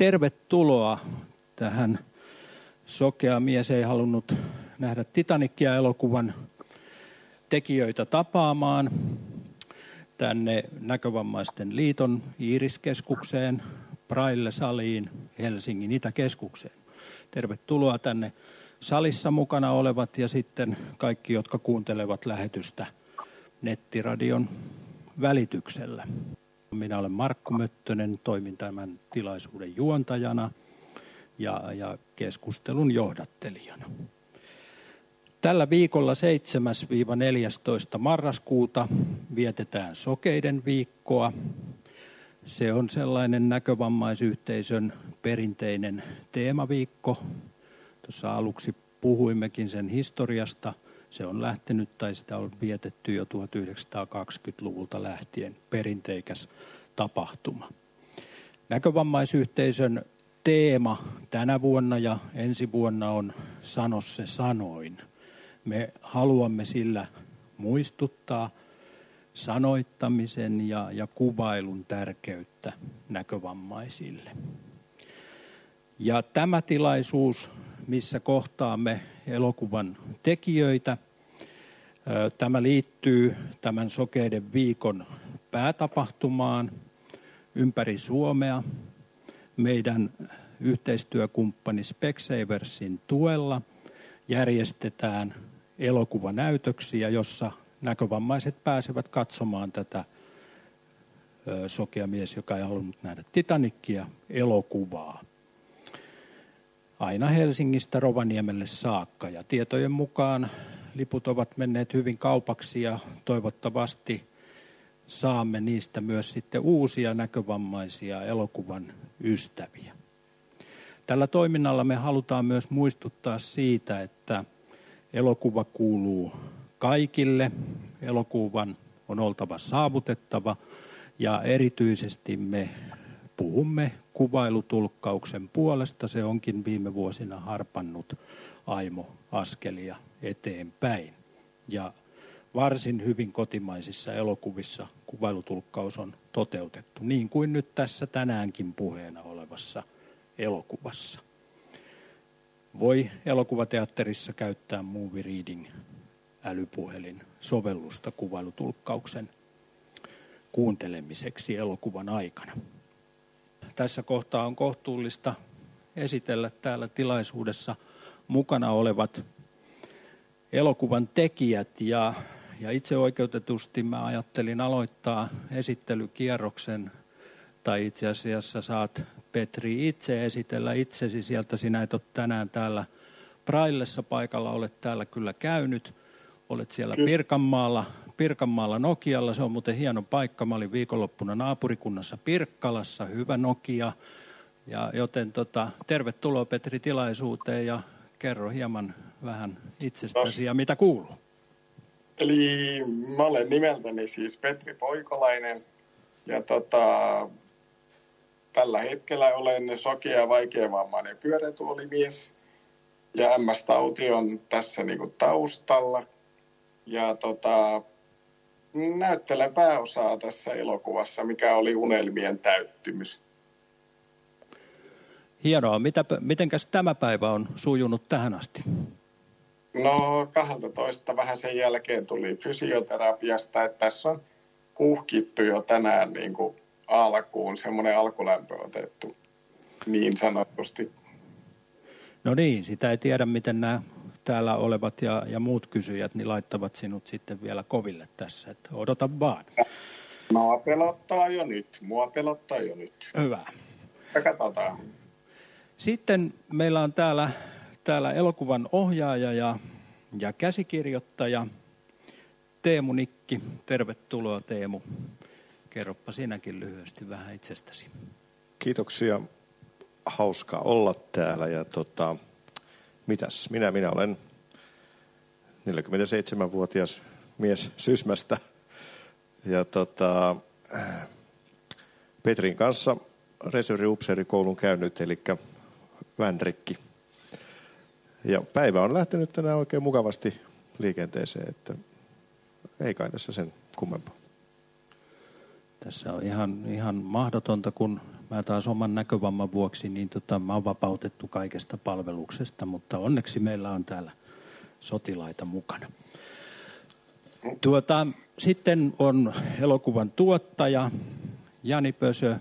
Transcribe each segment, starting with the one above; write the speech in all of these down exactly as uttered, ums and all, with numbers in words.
Tervetuloa tähän Sokea mies ei halunnut nähdä Titanicia -elokuvan tekijöitä tapaamaan tänne Näkövammaisten liiton Iiriskeskukseen, Braille-saliin, Helsingin Itäkeskukseen. Tervetuloa tänne salissa mukana olevat ja sitten kaikki, jotka kuuntelevat lähetystä nettiradion välityksellä. Minä olen Markku Möttönen, toimin tämän tilaisuuden juontajana ja, ja keskustelun johdattelijana. Tällä viikolla seitsemäs neljästoista marraskuuta vietetään Sokeiden viikkoa. Se on sellainen näkövammaisyhteisön perinteinen teemaviikko. Tuossa aluksi puhuimmekin sen historiasta. Se on lähtenyt tai sitä on vietetty jo tuhatyhdeksänsataakaksikymmentäluvulta lähtien, perinteikäs tapahtuma. Näkövammaisyhteisön teema tänä vuonna ja ensi vuonna on Sano se sanoin. Me haluamme sillä muistuttaa sanoittamisen ja, ja kuvailun tärkeyttä näkövammaisille. Ja tämä tilaisuus, missä kohtaamme elokuvan tekijöitä, tämä liittyy tämän Sokeiden viikon päätapahtumaan ympäri Suomea meidän yhteistyökumppani Specsaversin tuella. Järjestetään elokuvanäytöksiä, jossa näkövammaiset pääsevät katsomaan tätä Sokea mies, joka ei halunnut nähdä Titanicia -elokuvaa. Aina Helsingistä Rovaniemelle saakka. Ja tietojen mukaan liput ovat menneet hyvin kaupaksi ja toivottavasti saamme niistä myös sitten uusia näkövammaisia elokuvan ystäviä. Tällä toiminnalla me halutaan myös muistuttaa siitä, että elokuva kuuluu kaikille. Elokuvan on oltava saavutettava ja erityisesti me puhumme kuvailutulkkauksen puolesta. Se onkin viime vuosina harpannut aimo askelia eteenpäin. Ja varsin hyvin kotimaisissa elokuvissa kuvailutulkkaus on toteutettu, niin kuin nyt tässä tänäänkin puheena olevassa elokuvassa. Voi elokuvateatterissa käyttää Movie Reading -älypuhelin sovellusta kuvailutulkkauksen kuuntelemiseksi elokuvan aikana. Tässä kohtaa on kohtuullista esitellä täällä tilaisuudessa mukana olevat elokuvan tekijät. Ja, ja itse oikeutetusti mä ajattelin aloittaa esittelykierroksen, tai itse asiassa saat, Petri, itse esitellä itsesi sieltä. Sinä et ole tänään täällä Braillessa paikalla, olet täällä kyllä käynyt. Olet siellä Pirkanmaalla, Pirkanmaalla Nokialla. Se on muuten hieno paikka. Mä olin viikonloppuna naapurikunnassa Pirkkalassa. Hyvä Nokia. Ja joten tota, tervetuloa, Petri, tilaisuuteen ja kerro hieman vähän itsestäsi ja mitä kuuluu. Eli mä olen nimeltäni siis Petri Poikolainen ja tota, tällä hetkellä olen sokea, vaikeavammainen pyörätuolimies ja M S-tauti on tässä niinku taustalla. Ja tota, näyttelen pääosaa tässä elokuvassa, mikä oli Unelmien täyttymys. Hienoa. Mitä, mitenkäs tämä päivä on sujunut tähän asti? No kaksitoista vähän sen jälkeen tuli fysioterapiasta, että tässä on huuhkittu jo tänään niin kuin alkuun, semmoinen alkulämpö otettu niin sanotusti. No niin, sitä ei tiedä, miten nämä täällä olevat ja, ja muut kysyjät niin laittavat sinut sitten vielä koville tässä, että odota vaan. Mua pelottaa jo nyt, mua pelottaa jo nyt. Hyvä. Ja katsotaan. Sitten meillä on täällä, täällä elokuvan ohjaaja ja, ja käsikirjoittaja Teemu Nikki. Tervetuloa, Teemu. Kerropa sinäkin lyhyesti vähän itsestäsi. Kiitoksia. Hauska olla täällä ja tota... Mitäs? Minä, minä olen neljäkymmentäseitsemänvuotias mies Sysmästä ja tota, Petrin kanssa Reserviupseeri koulun käynyt, eli Vänrikki. Ja päivä on lähtenyt tänään oikein mukavasti liikenteeseen, että ei kai tässä sen kummempaa. Tässä on ihan, ihan mahdotonta, kun mä taas oman näkövamman vuoksi, niin tota, mä oon vapautettu kaikesta palveluksesta, mutta onneksi meillä on täällä sotilaita mukana. Tuota, sitten on elokuvan tuottaja Jani Pösö,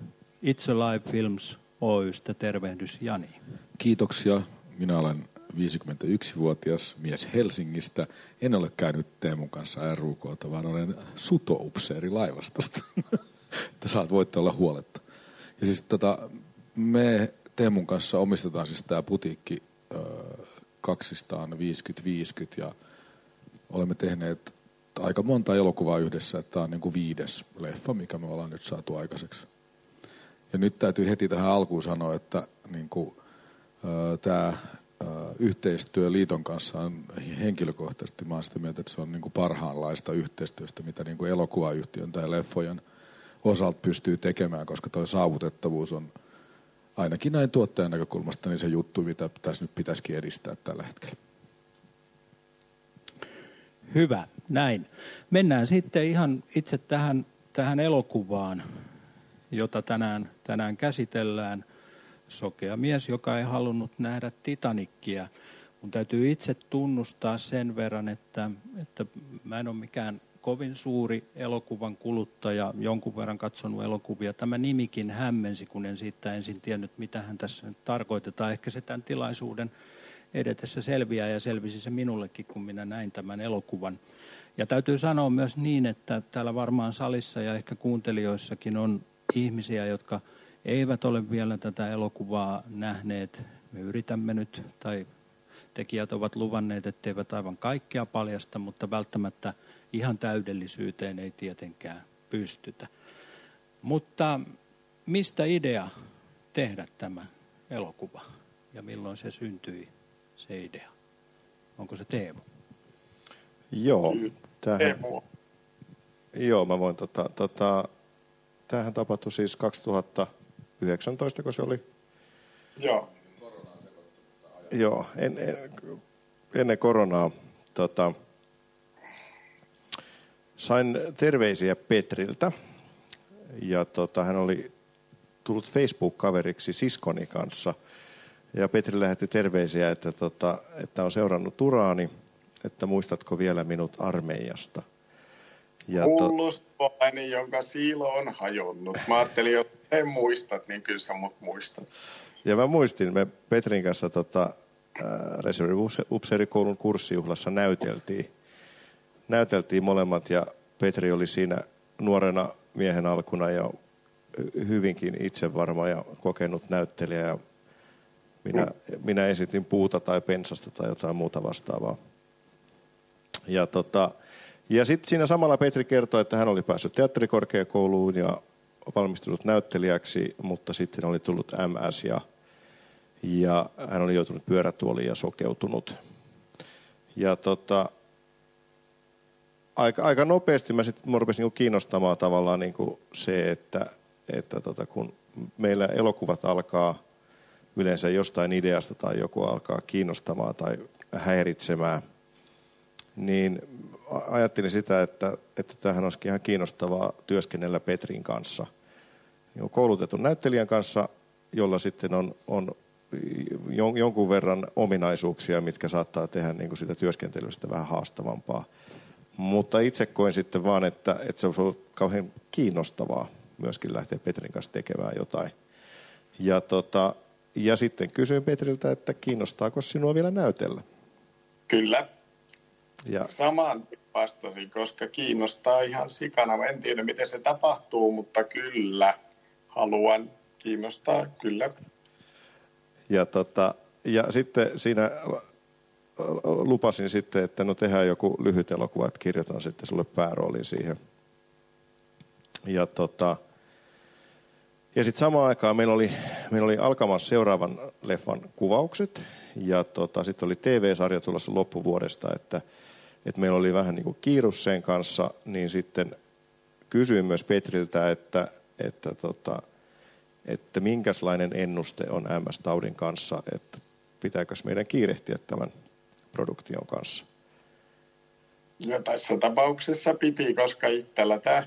It's Alive Films Oy:stä. Tervehdys, Jani. Kiitoksia. Minä olen viisikymmentäyksivuotias mies Helsingistä. En ole käynyt Teemun kanssa R U K:ta, vaan olen sutoupseeri laivastosta. Saat voitte olla huoletta. Ja siis tota, me Teemun kanssa omistetaan siis tämä putiikki kaksisataaviisikymmentä viisikymmentä ja olemme tehneet aika monta elokuvaa yhdessä. Tämä on niin kuin viides leffa, mikä me ollaan nyt saatu aikaiseksi. Ja nyt täytyy heti tähän alkuun sanoa, että niin kuin, ö, tämä ö, yhteistyö liiton kanssa on henkilökohtaisesti, mä oon sitä mieltä, että se on niin kuin parhaanlaista yhteistyöstä, mitä niin kuin elokuvayhtiön tai leffojen osalta pystyy tekemään, koska tuo saavutettavuus on ainakin näin tuottajan näkökulmasta niin se juttu, mitä tässä nyt pitäisikin edistää tällä hetkellä. Hyvä, näin. Mennään sitten ihan itse tähän, tähän elokuvaan, jota tänään, tänään käsitellään. Sokea mies, joka ei halunnut nähdä Titanicia. Mun täytyy itse tunnustaa sen verran, että, että mä en ole mikään kovin suuri elokuvan kuluttaja, jonkun verran katsonut elokuvia. Tämä nimikin hämmensi, kun en siitä ensin tiennyt, mitä hän tässä nyt tarkoitetaan. Ehkä se tämän tilaisuuden edetessä selviää, ja selvisi se minullekin, kun minä näin tämän elokuvan. Ja täytyy sanoa myös niin, että täällä varmaan salissa ja ehkä kuuntelijoissakin on ihmisiä, jotka eivät ole vielä tätä elokuvaa nähneet. Me yritämme nyt, tai tekijät ovat luvanneet, etteivät aivan kaikkea paljasta, mutta välttämättä ihan täydellisyyteen ei tietenkään pystytä. Mutta mistä idea tehdä tämä elokuva? Ja milloin se syntyi, se idea? Onko se Teemu? Joo. Tähän... Teemu. Joo, mä voin tota... tota... Tämähän tapahtui siis kaksituhattayhdeksäntoista, kun se oli? Joo. Joo, en, en, ennen koronaa tota, sain terveisiä Petriltä. Ja tota, hän oli tullut Facebook-kaveriksi siskoni kanssa. Ja Petri lähetti terveisiä, että, tota, että on seurannut uraani, että muistatko vielä minut armeijasta. Kuulustolainen, jonka siilo on hajonnut. Mä ajattelin, jos en muistat, niin kyllä sä mut muistat. Ja mä muistin, me Petrin kanssa tota, Reserviupseeri koulun kurssijuhlassa näyteltiin. Näyteltiin molemmat, ja Petri oli siinä nuorena miehen alkuna ja hyvinkin itsevarma ja kokenut näyttelijä. Ja minä, mm. minä esitin puuta tai pensasta tai jotain muuta vastaavaa. Ja tota... Ja sitten siinä samalla Petri kertoi, että hän oli päässyt teatterikorkeakouluun ja valmistunut näyttelijäksi, mutta sitten oli tullut M S ja, ja hän oli joutunut pyörätuoliin ja sokeutunut. Ja tota, aika, aika nopeasti mä sitten mä rupesin niinku kiinnostamaan tavallaan niinku se, että, että tota, kun meillä elokuvat alkaa yleensä jostain ideasta tai joku alkaa kiinnostamaan tai häiritsemään, niin ajattelin sitä, että, että tämähän olisikin ihan kiinnostavaa työskennellä Petrin kanssa. Koulutetun näyttelijän kanssa, jolla sitten on, on jonkun verran ominaisuuksia, mitkä saattaa tehdä niin kuin sitä työskentelystä vähän haastavampaa. Mutta itse koin sitten vaan, että, että se on ollut kauhean kiinnostavaa myöskin lähteä Petrin kanssa tekemään jotain. Ja, tota, ja sitten kysyin Petriltä, että kiinnostaako sinua vielä näytellä? Kyllä. Ja. Samaan vastasin, koska kiinnostaa ihan sikana. Mä en tiedä, miten se tapahtuu, mutta kyllä haluan kiinnostaa, kyllä. Ja, tota, ja sitten siinä lupasin sitten, että no tehdään joku lyhyt elokuva, että kirjoitan sitten sulle pääroolin siihen. Ja, tota, ja sitten samaan aikaan meillä oli, meillä oli alkamassa seuraavan leffan kuvaukset. Ja tota, sitten oli T V-sarja tulossa loppuvuodesta, että että meillä oli vähän niin kuin kiirus sen kanssa, niin sitten kysyin myös Petriltä, että, että, tota, että minkälainen ennuste on M S-taudin kanssa, että pitääkö meidän kiirehtiä tämän produktion kanssa. No, tässä tapauksessa piti, koska itsellä tämä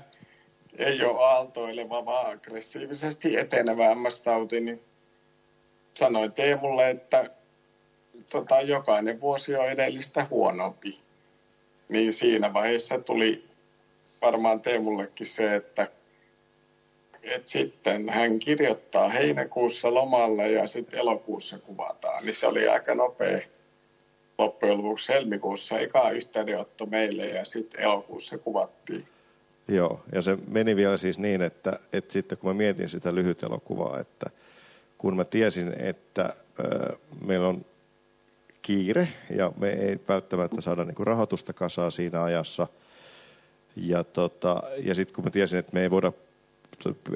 ei ole aaltoileva, vaan aggressiivisesti etenevä M S-tauti, niin sanoin Teemulle, että tota, jokainen vuosi on edellistä huonompi. Niin siinä vaiheessa tuli varmaan Teemullekin se, että et sitten hän kirjoittaa heinäkuussa lomalla ja sitten elokuussa kuvataan. Niin se oli aika nopea. Loppujen lopuksi helmikuussa eka yhteydenotto meille ja sitten elokuussa kuvattiin. Joo, ja se meni vielä siis niin, että, että sitten kun mä mietin sitä lyhytelokuvaa, että kun mä tiesin, että äh, meillä on kiire ja me ei välttämättä saada niinku rahoitusta kasaa siinä ajassa. Ja, tota, ja sitten kun mä tiesin, että me ei voida,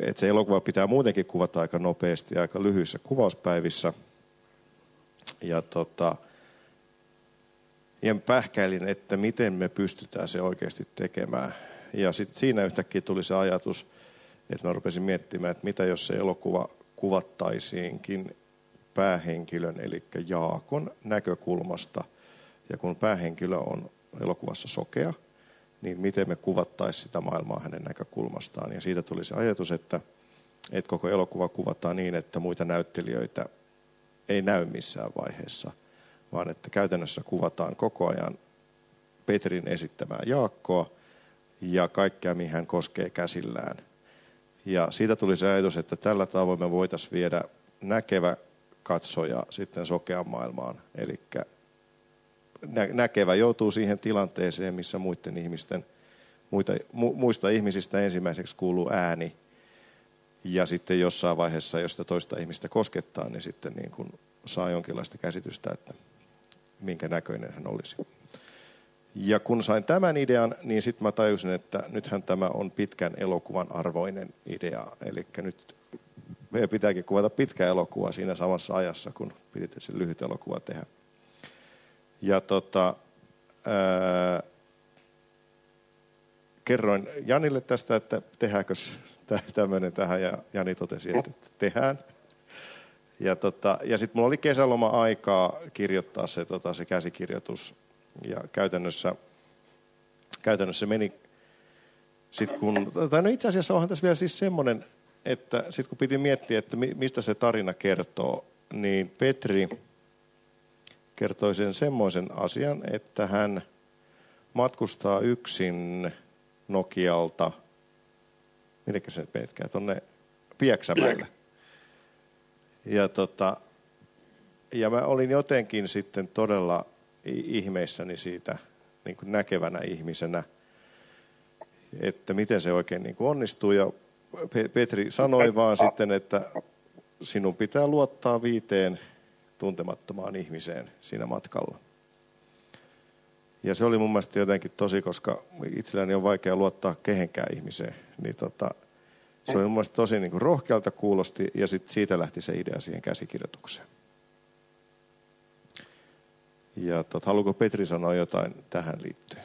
että se elokuva pitää muutenkin kuvata aika nopeasti ja aika lyhyissä kuvauspäivissä. Ja tota... Ja pähkäilin, että miten me pystytään se oikeasti tekemään. Ja sitten siinä yhtäkkiä tuli se ajatus, että mä rupesin miettimään, että mitä jos se elokuva kuvattaisiinkin päähenkilön, eli Jaakon näkökulmasta. Ja kun päähenkilö on elokuvassa sokea, niin miten me kuvattaisiin sitä maailmaa hänen näkökulmastaan. Ja siitä tuli se ajatus, että, että koko elokuva kuvataan niin, että muita näyttelijöitä ei näy missään vaiheessa, vaan että käytännössä kuvataan koko ajan Petrin esittämää Jaakkoa ja kaikkea, mihin hän koskee käsillään. Ja siitä tuli se ajatus, että tällä tavoin me voitaisiin viedä näkevä katsoja sitten sokean maailmaan. Eli nä- näkevä joutuu siihen tilanteeseen, missä muiden ihmisten, muita, mu- muista ihmisistä ensimmäiseksi kuuluu ääni. Ja sitten jossain vaiheessa, jos sitä toista ihmistä koskettaa, niin sitten niin kuin saa jonkinlaista käsitystä, että minkä näköinen hän olisi. Ja kun sain tämän idean, niin sitten mä tajusin, että nythän tämä on pitkän elokuvan arvoinen idea. Eli nyt meidän pitääkin kuvata pitkä elokuva siinä samassa ajassa, kun piti se lyhyt elokuva tehdä. Ja tota, ää, kerroin Janille tästä, että tehdäänkö tämmöinen tähän, ja Jani totesi, että tehdään. Ja, tota, ja sitten mulla oli kesäloma-aikaa kirjoittaa se, tota, se käsikirjoitus. Ja käytännössä, käytännössä meni, sit kun, tai no itse asiassa onhan tässä vielä siis semmoinen, että sitten kun piti miettiä, että mistä se tarina kertoo, niin Petri kertoi sen semmoisen asian, että hän matkustaa yksin Nokialta, minnekä se nyt menitkään, tuonne Pieksämälle. Ja, tota, ja mä olin jotenkin sitten todella ihmeissäni siitä niin kuin näkevänä ihmisenä, että miten se oikein niin kuin onnistuu. Ja Petri sanoi vaan sitten, että sinun pitää luottaa viiteen tuntemattomaan ihmiseen siinä matkalla. Ja se oli mun mielestä jotenkin tosi, koska itselläni on vaikea luottaa kehenkään ihmiseen, niin tota... Se oli mun mielestä tosi niin kuin rohkealta kuulosti, ja sitten siitä lähti se idea siihen käsikirjoitukseen. Ja tot, haluatko Petri sanoa jotain tähän liittyen?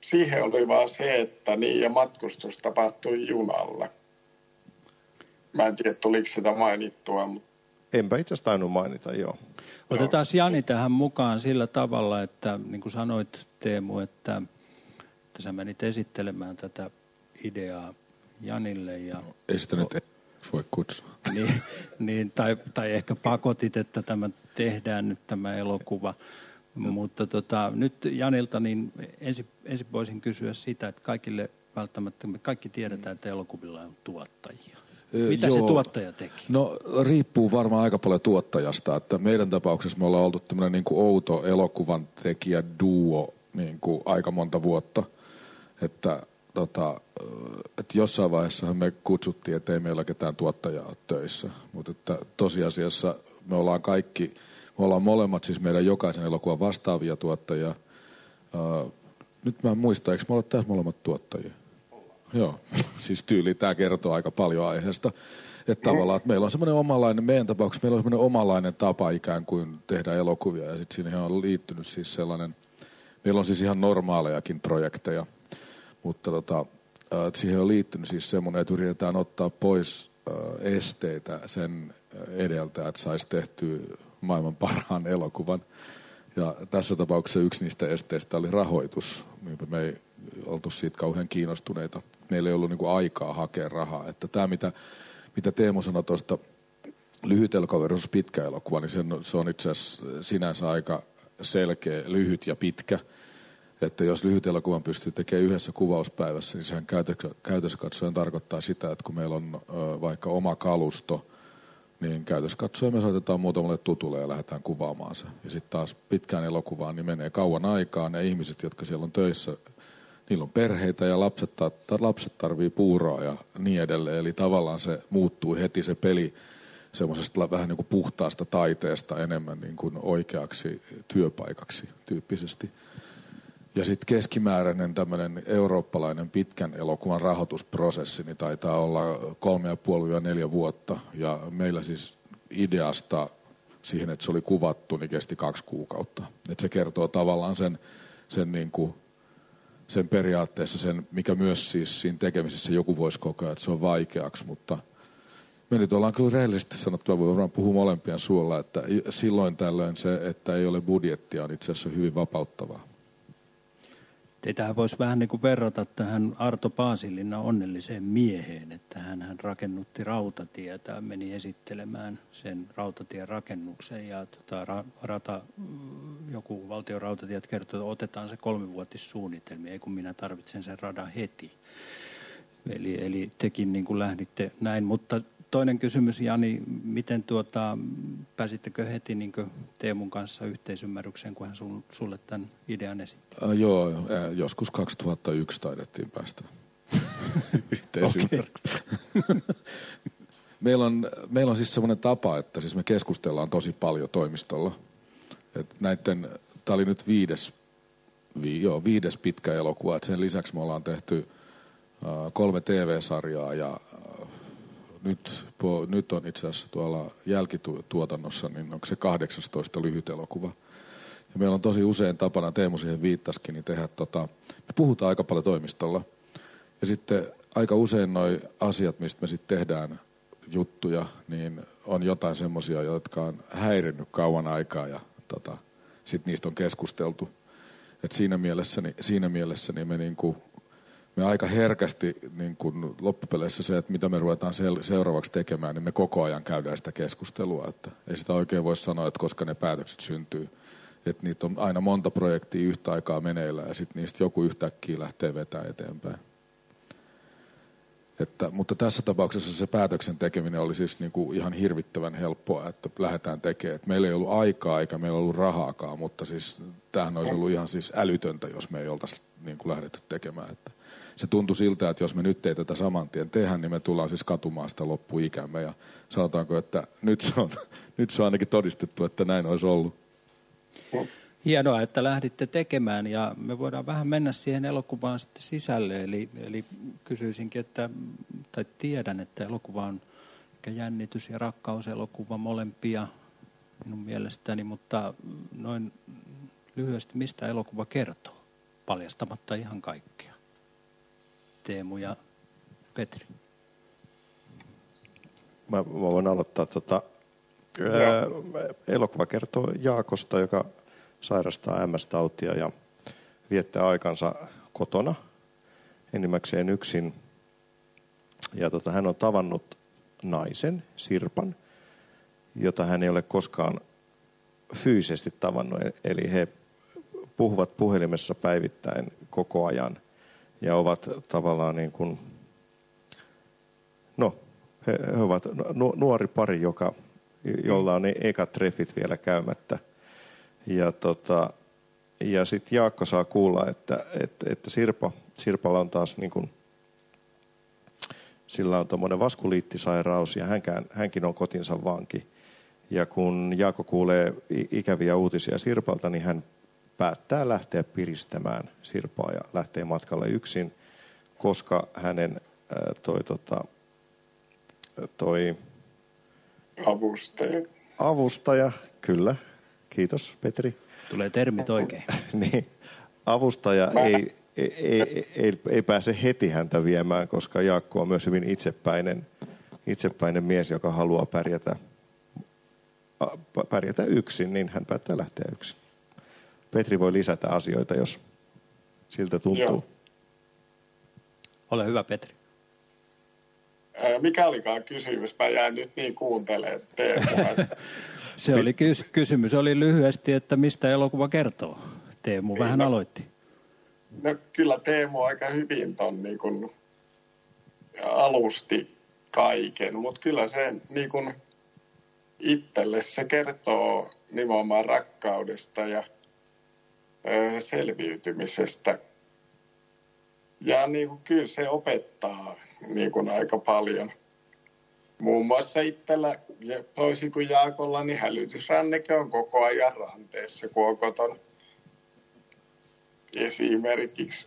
Siihen oli vaan se, että niin, ja matkustus tapahtui junalla. Mä en tiedä, tuliko sitä mainittua. Mutta... Enpä itse asiassa tainnut mainita, joo. Otetaan Jani tähän mukaan sillä tavalla, että niin kuin sanoit Teemu, että, että sä menit esittelemään tätä ideaa Janille ja... No, ei sitä nyt voi kutsua. Niin, niin, tai, tai ehkä pakotit, että tämä tehdään nyt tämä elokuva. No. Mutta tota, nyt Janilta niin ensin ensi voisin kysyä sitä, että kaikille välttämättä, me kaikki tiedetään, että elokuvilla on tuottajia. Mitä Joo. se tuottaja teki? No riippuu varmaan aika paljon tuottajasta. Että meidän tapauksessa me ollaan oltu tämmöinen niin kuin outo elokuvan tekijä duo niin kuin aika monta vuotta. Että... Tota, että jossain vaiheessahan me kutsuttiin, että ei meillä ketään tuottajaa ole töissä, mutta että tosiasiassa me ollaan kaikki, me ollaan molemmat siis meidän jokaisen elokuvan vastaavia tuottajia. Uh, nyt mä en muista, eikö me olla tässä molemmat tuottajia? Ollaan. Joo, siis tyyli, tää kertoo aika paljon aiheesta. Että tavallaan, että meillä on semmoinen omalainen, meidän tapauksessa meillä on semmoinen omalainen tapa ikään kuin tehdä elokuvia, ja sitten siihen on liittynyt siis sellainen, meillä on siis ihan normaalejakin projekteja. Mutta tota, siihen on liittynyt siis semmoinen, että yritetään ottaa pois esteitä sen edeltä, että saisi tehtyä maailman parhaan elokuvan. Ja tässä tapauksessa yksi niistä esteistä oli rahoitus. Me ei oltu siitä kauhean kiinnostuneita että meillä ei ollut niin kuin aikaa hakea rahaa. Että tämä, mitä, mitä Teemu sanoi tuosta lyhyt elokuva versus pitkä elokuva, niin sen, se on itse asiassa sinänsä aika selkeä, lyhyt ja pitkä. Että jos lyhyt elokuvan pystyy tekemään yhdessä kuvauspäivässä, niin sehän käytössä katsoen tarkoittaa sitä, että kun meillä on ö, vaikka oma kalusto, niin käytössä katsoen me saatetaan muutamalle tutulle ja lähdetään kuvaamaan se. Ja sitten taas pitkään elokuvaan niin menee kauan aikaan ja ihmiset, jotka siellä on töissä, niillä on perheitä ja lapset, lapset tarvii puuroa ja niin edelleen. Eli tavallaan se muuttuu heti se peli semmoisesta vähän niin kuin puhtaasta taiteesta enemmän niin kuin oikeaksi työpaikaksi tyyppisesti. Ja sitten keskimääräinen tämmöinen eurooppalainen pitkän elokuvan rahoitusprosessi niin taitaa olla kolme ja puoli ja neljä vuotta. Ja meillä siis ideasta siihen, että se oli kuvattu, niin kesti kaksi kuukautta. Et se kertoo tavallaan sen, sen, niin kuin, sen periaatteessa, sen, mikä myös siis siinä tekemisessä joku voisi kokea, että se on vaikeaksi. Mutta me nyt ollaan kyllä rehellisesti sanottu, voi varmaan puhua molempien suolla, että silloin tällöin se, että ei ole budjettia, on itse asiassa hyvin vapauttavaa. Tätä voisi vähän niin kuin verrata tähän Arto Paasilinnan onnelliseen mieheen, että hän rakennutti rautatietä, meni esittelemään sen rautatien rakennuksen ja tota, rata, joku valtion rautatiet kertoi, että otetaan se kolmivuotissuunnitelmia, ei kun minä tarvitsen sen radan heti. Eli, eli tekin niin kuin lähditte näin, mutta toinen kysymys, Jani, miten tuota, pääsittekö heti niin kuin Teemun kanssa yhteisymmärrykseen, kun hän sulle tämän idean esitti? Äh, joo, äh, joskus kaksituhattayksi taidettiin päästä yhteisymmärrykseen. Okay. meillä, on, meillä on siis semmoinen tapa, että siis me keskustellaan tosi paljon toimistolla. Tämä oli nyt viides, vi, joo, viides pitkä elokuva. Et sen lisäksi me ollaan tehty äh, kolme T V-sarjaa ja Nyt, po, nyt on itse asiassa tuolla jälkituotannossa, niin onko se kahdeksastoista lyhyt elokuva. Ja meillä on tosi usein tapana, Teemu siihen viittasikin, niin tehdä tota, me puhutaan aika paljon toimistolla. Ja sitten aika usein nuo asiat, mistä me sitten tehdään juttuja, niin on jotain semmoisia, jotka on häirinnyt kauan aikaa ja tota, sitten niistä on keskusteltu. Et siinä mielessä, niin, siinä mielessä niin me niinku... Me aika herkästi niin kun loppupeleissä se, että mitä me ruvetaan seuraavaksi tekemään, niin me koko ajan käydään sitä keskustelua. Että ei sitä oikein voi sanoa, että koska ne päätökset syntyy. Että niitä on aina monta projektia yhtä aikaa meneillään ja sitten niistä joku yhtäkkiä lähtee vetämään eteenpäin. Että, mutta tässä tapauksessa se päätöksen tekeminen oli siis niin kuin ihan hirvittävän helppoa, että lähdetään tekemään. Et meillä ei ollut aikaa eikä meillä ollut rahaakaan, mutta siis tämähän olisi ollut ihan siis älytöntä, jos me ei oltaisi niin kuin lähdetty tekemään. Että se tuntui siltä, että jos me nyt ei tätä saman tien tehdä, niin me tullaan siis katumaan sitä loppuikämme. Ja sanotaanko, että nyt se on, nyt se on ainakin todistettu, että näin olisi ollut. Hienoa, että lähditte tekemään ja me voidaan vähän mennä siihen elokuvaan sitten sisälle. Eli, eli kysyisinkin, että, tai tiedän, että elokuva on jännitys- ja rakkauselokuva molempia minun mielestäni, mutta noin lyhyesti mistä elokuva kertoo, paljastamatta ihan kaikkea. Teemu ja Petri. Mä voin aloittaa. Tota, ää, elokuva kertoo Jaakosta, joka sairastaa M S-tautia ja viettää aikansa kotona, enimmäkseen yksin. Ja tota, hän on tavannut naisen, Sirpan, jota hän ei ole koskaan fyysisesti tavannut. Eli he puhuvat puhelimessa päivittäin koko ajan. Ja ovat tavallaan niin kuin, no, he, he ovat nuori pari, joka, jolla on ne ekat treffit vielä käymättä. Ja, tota, ja sitten Jaakko saa kuulla, että, että, että Sirpa, Sirpalla on taas niin kuin, sillä on tommoinen vaskuliittisairaus ja hänkään, hänkin on kotinsa vanki. Ja kun Jaakko kuulee ikäviä uutisia Sirpalta, niin hän päättää lähteä piristämään Sirpaa ja lähtee matkalle yksin, koska hänen ää, toi, tota, toi avustaja. avustaja, kyllä, kiitos Petri. Tulee termit oikein. niin, avustaja ei, ei, ei, ei, ei pääse heti häntä viemään, koska Jaakko on myös hyvin itsepäinen, itsepäinen mies, joka haluaa pärjätä, pärjätä yksin, niin hän päättää lähteä yksin. Petri voi lisätä asioita, jos siltä tuntuu. Joo. Ole hyvä, Petri. Mikä olikaan kysymys? Mä jään nyt niin kuuntelemaan Teemua. Että... Se oli kys- kysymys oli lyhyesti, että mistä elokuva kertoo. Teemu niin, vähän no, aloitti. No kyllä Teemu aika hyvin ton niin kun alusti kaiken, mutta kyllä se niin kun itselle se kertoo nimenomaan rakkaudesta ja ö, selviytymisestä. Ja niin kuin kyllä se opettaa niin kuin aika paljon. Muun muassa itsellä, toisin kuin Jaakolla, niin hälytysranneke on koko ajan ranteessa, kun on koton esimerkiksi.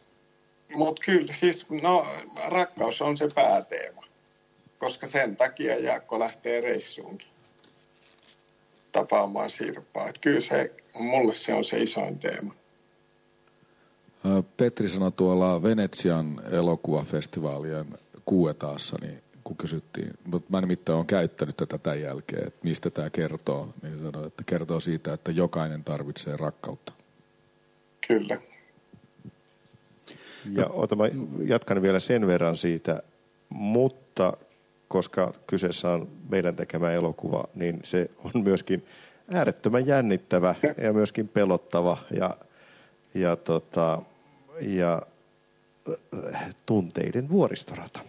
Mutta kyllä siis, no, rakkaus on se pääteema, koska sen takia Jaakko lähtee reissuunkin tapaamaan Sirpaa. Et kyllä se, mulle se on se isoin teema. Petri sanoi tuolla Venetsian elokuvafestivaalien kuuetaassa, niin kun kysyttiin, mutta mä nimittäin olen käyttänyt tätä tämän jälkeen, että mistä tämä kertoo, niin sanoi, että kertoo siitä, että jokainen tarvitsee rakkautta. Kyllä. Ja ota, mä jatkan vielä sen verran siitä, mutta koska kyseessä on meidän tekemä elokuva, niin se on myöskin äärettömän jännittävä ja myöskin pelottava ja Ja, tota, ja tunteiden vuoristorata.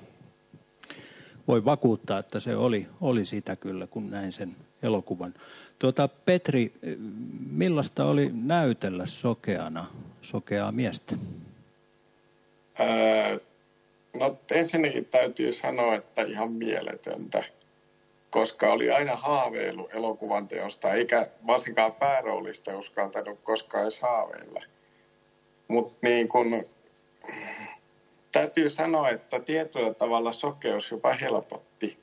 Voi vakuuttaa, että se oli, oli sitä kyllä, kun näin sen elokuvan. Tuota, Petri, millaista oli näytellä sokeana, sokeaa miestä? Öö, no ensinnäkin täytyy sanoa, että ihan mieletöntä, koska oli aina haaveillut elokuvan teosta, eikä varsinkaan pääroolista uskaltanut koskaan edes haaveilla. Mutta niin kun, täytyy sanoa, että tietyllä tavalla sokeus jopa helpotti,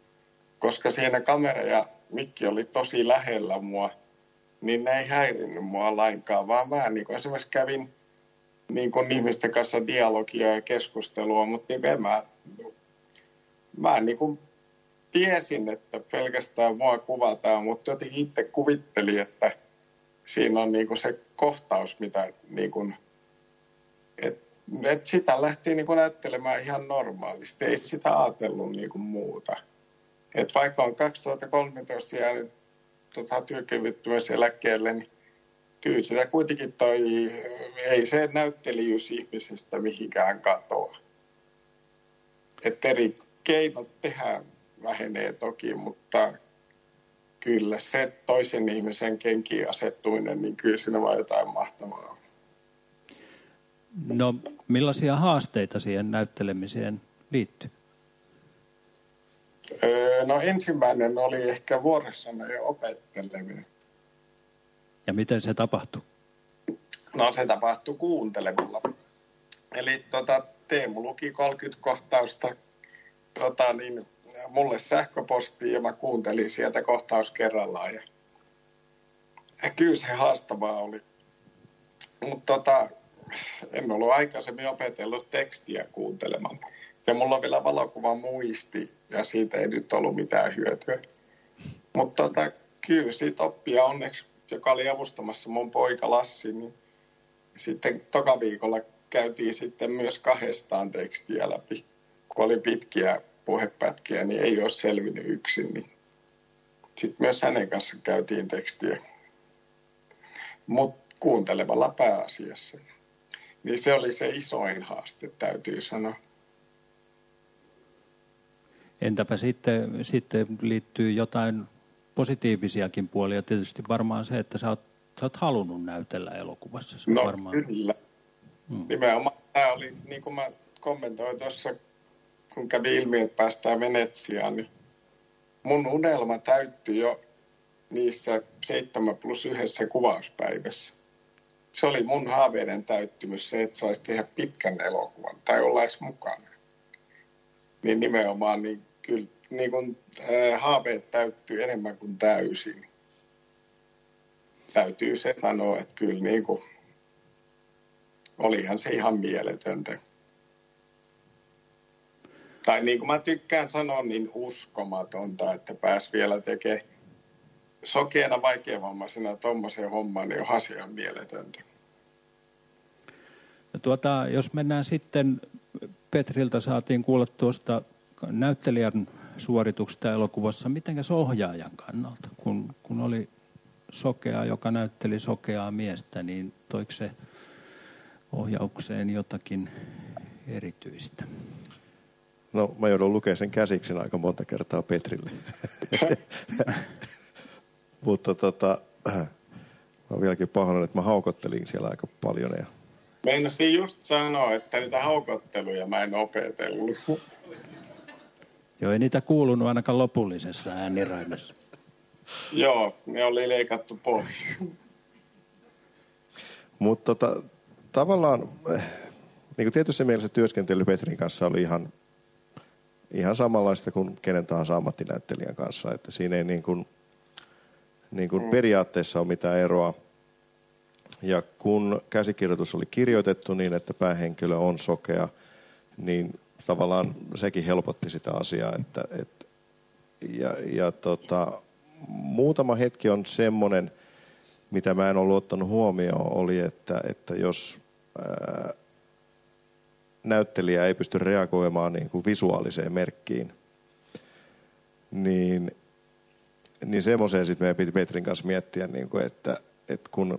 koska siinä kamera ja mikki oli tosi lähellä mua, niin ne ei häirinnyt mua lainkaan, vaan mä niin kun esimerkiksi kävin niin kun ihmisten kanssa dialogia ja keskustelua, mutta niin mä, mä niin kun tiesin, että pelkästään mua kuvataan, mutta jotenkin itse kuvittelin, että siinä on niin kun se kohtaus, mitä... Niin kun, Et, et sitä lähti niinku näyttelemään ihan normaalisti, ei sitä ajatellut niinku muuta. Et vaikka on kaksituhattakolmetoista jäänyt tota, työkyvyttömyyseläkkeelle, niin kyllä sitä kuitenkin toi, ei se näyttelijyys ihmisestä mihinkään katoa. Et eri keinot tehdä vähenee toki, mutta kyllä se toisen ihmisen kenkiin asettuminen, niin kyllä siinä vaan jotain mahtavaa. No, millaisia haasteita siihen näyttelemiseen liittyy? Öö, no ensimmäinen oli ehkä vuorosanojen opetteleminen. Ja miten se tapahtui? No se tapahtui kuuntelemalla. Eli tota, Teemu luki kolmekymmentä kohtausta tota, niin, mulle sähköpostiin ja mä kuuntelin sieltä kohtaus kerrallaan. Ja, ja kyllä se haastavaa oli. Mutta tota... En ollut aikaisemmin opetellut tekstiä kuuntelemaan. Ja mulla on vielä valokuva muisti, ja siitä ei nyt ollut mitään hyötyä. Mutta tota, kyllä siitä oppia onneksi, joka oli avustamassa mun poika Lassi, niin sitten toka viikolla käytiin sitten myös kahdestaan tekstiä läpi. Kun oli pitkiä puhepätkiä, niin ei ole selvinnyt yksin. Niin. Sitten myös hänen kanssa käytiin tekstiä. Mutta kuuntelemalla pääasiassa. Niin se oli se isoin haaste, täytyy sanoa. Entäpä sitten, sitten liittyy jotain positiivisiakin puolia. Tietysti varmaan se, että sä oot, sä oot halunnut näytellä elokuvassa. Se no varmaan... kyllä. Hmm. Nimenomaan tämä oli, niin kuin mä kommentoin tuossa, kun kävi ilmi, että päästään Venetsiaan, niin mun unelma täyttyi jo niissä seitsemän plus yhdessä kuvauspäivässä. Se oli mun haaveiden täyttymys se, että saisi tehdä pitkän elokuvan tai olla edes mukana. Niin nimenomaan niin kyllä niin kun, äh, haaveet täyttyy enemmän kuin täysin. Täytyy se sanoa, että kyllä niin kun, olihan se ihan mieletöntä. Tai niin kuin mä tykkään sanoa, niin uskomatonta, että pääsi vielä tekemään. Sokeena vaikeavammaisena tuommoisen homman, niin on asia mieletöntä. No tuota, jos mennään sitten Petriltä saatiin kuulla tuosta näyttelijän suorituksesta elokuvassa. Mitenkäs ohjaajan kannalta? Kun, kun oli Sokea, joka näytteli sokeaa miestä, niin toiko se ohjaukseen jotakin erityistä? No, mä joudun lukemaan sen käsiksen aika monta kertaa Petrille. Mutta tota, mä oon vieläkin pahoin, että mä haukottelin siellä aika paljon. Ja... meinasin just sanoa, että niitä haukotteluja mä en opetellut. Joo, ei niitä kuulunut ainakaan lopullisessa ääniraidassa. Joo, ne oli leikattu pois. Mutta tota, tavallaan, niin kuin tietysti mielessä työskentely Petrin kanssa oli ihan, ihan samanlaista kuin kenen tahansa ammattinäyttelijän kanssa. Että siinä ei niin kuin, niin kuin mm. periaatteessa ole mitään eroa. Ja kun käsikirjoitus oli kirjoitettu niin, että päähenkilö on sokea, niin tavallaan sekin helpotti sitä asiaa. Että, et, ja ja tota, muutama hetki on semmoinen, mitä mä en ollut ottanut huomioon, oli, että, että jos ää, näyttelijä ei pysty reagoimaan niin kuin visuaaliseen merkkiin, niin, niin semmoiseen sitten meidän piti Petrin kanssa miettiä, niin kuin, että, että kun,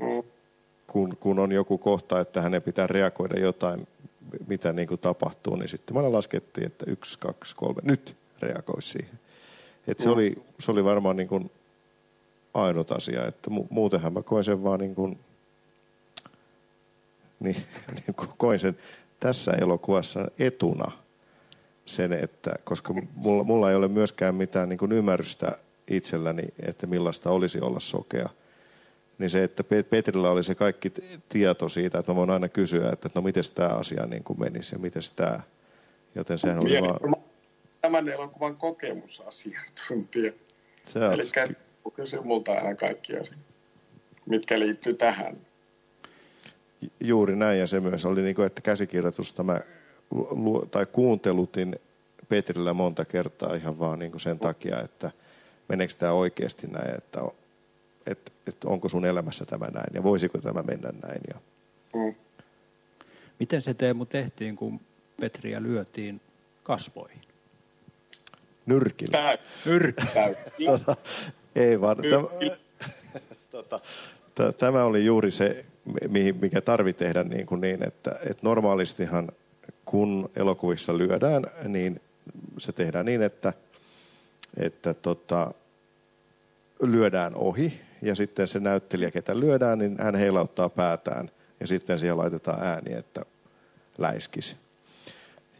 kun, kun on joku kohta, että hänen pitää reagoida jotain, mitä niin kuin tapahtuu, niin sitten me laskettiin, että yksi, kaksi, kolme, nyt reagoi siihen. Et se, oli, se oli varmaan niin kuin ainut asia, että mu- muutenhan mä koin sen vaan niin kuin, niin, niin kuin koin sen tässä elokuvassa etuna sen, että koska mulla, mulla ei ole myöskään mitään niin kuin ymmärrystä itselläni, että millaista olisi olla sokea, niin se, että Petrillä oli se kaikki tieto siitä, että mä voin aina kysyä, että no miten tämä asia niin kuin menisi ja miten tämä, joten sehän oli vaan... Tämän elokuvan kokemusasiantuntija. Eli kysy multa aina kaikki asiat, mitkä liittyy tähän. Juuri näin, ja se myös oli, niin kuin, että käsikirjoitusta mä lu- tai kuuntelutin Petrillä monta kertaa ihan vaan niin kuin sen takia, että meneekö tämä oikeasti näin, että, että, että onko sun elämässä tämä näin, ja voisiko tämä mennä näin. Ja... Mm. Miten se Teemu tehtiin, kun Petriä lyötiin kasvoihin? Nyrkillä. Tää. Nyrkillä. Tota, ei vaan. Nyrkillä. Tämä, tämä oli juuri se, mikä tarvii tehdä niin, kuin niin että, että normaalistihan kun elokuvissa lyödään, niin se tehdään niin, että, että tota, lyödään ohi ja sitten se näyttelijä, ketä lyödään, niin hän heilauttaa päätään ja sitten siihen laitetaan ääni, että läiskisi.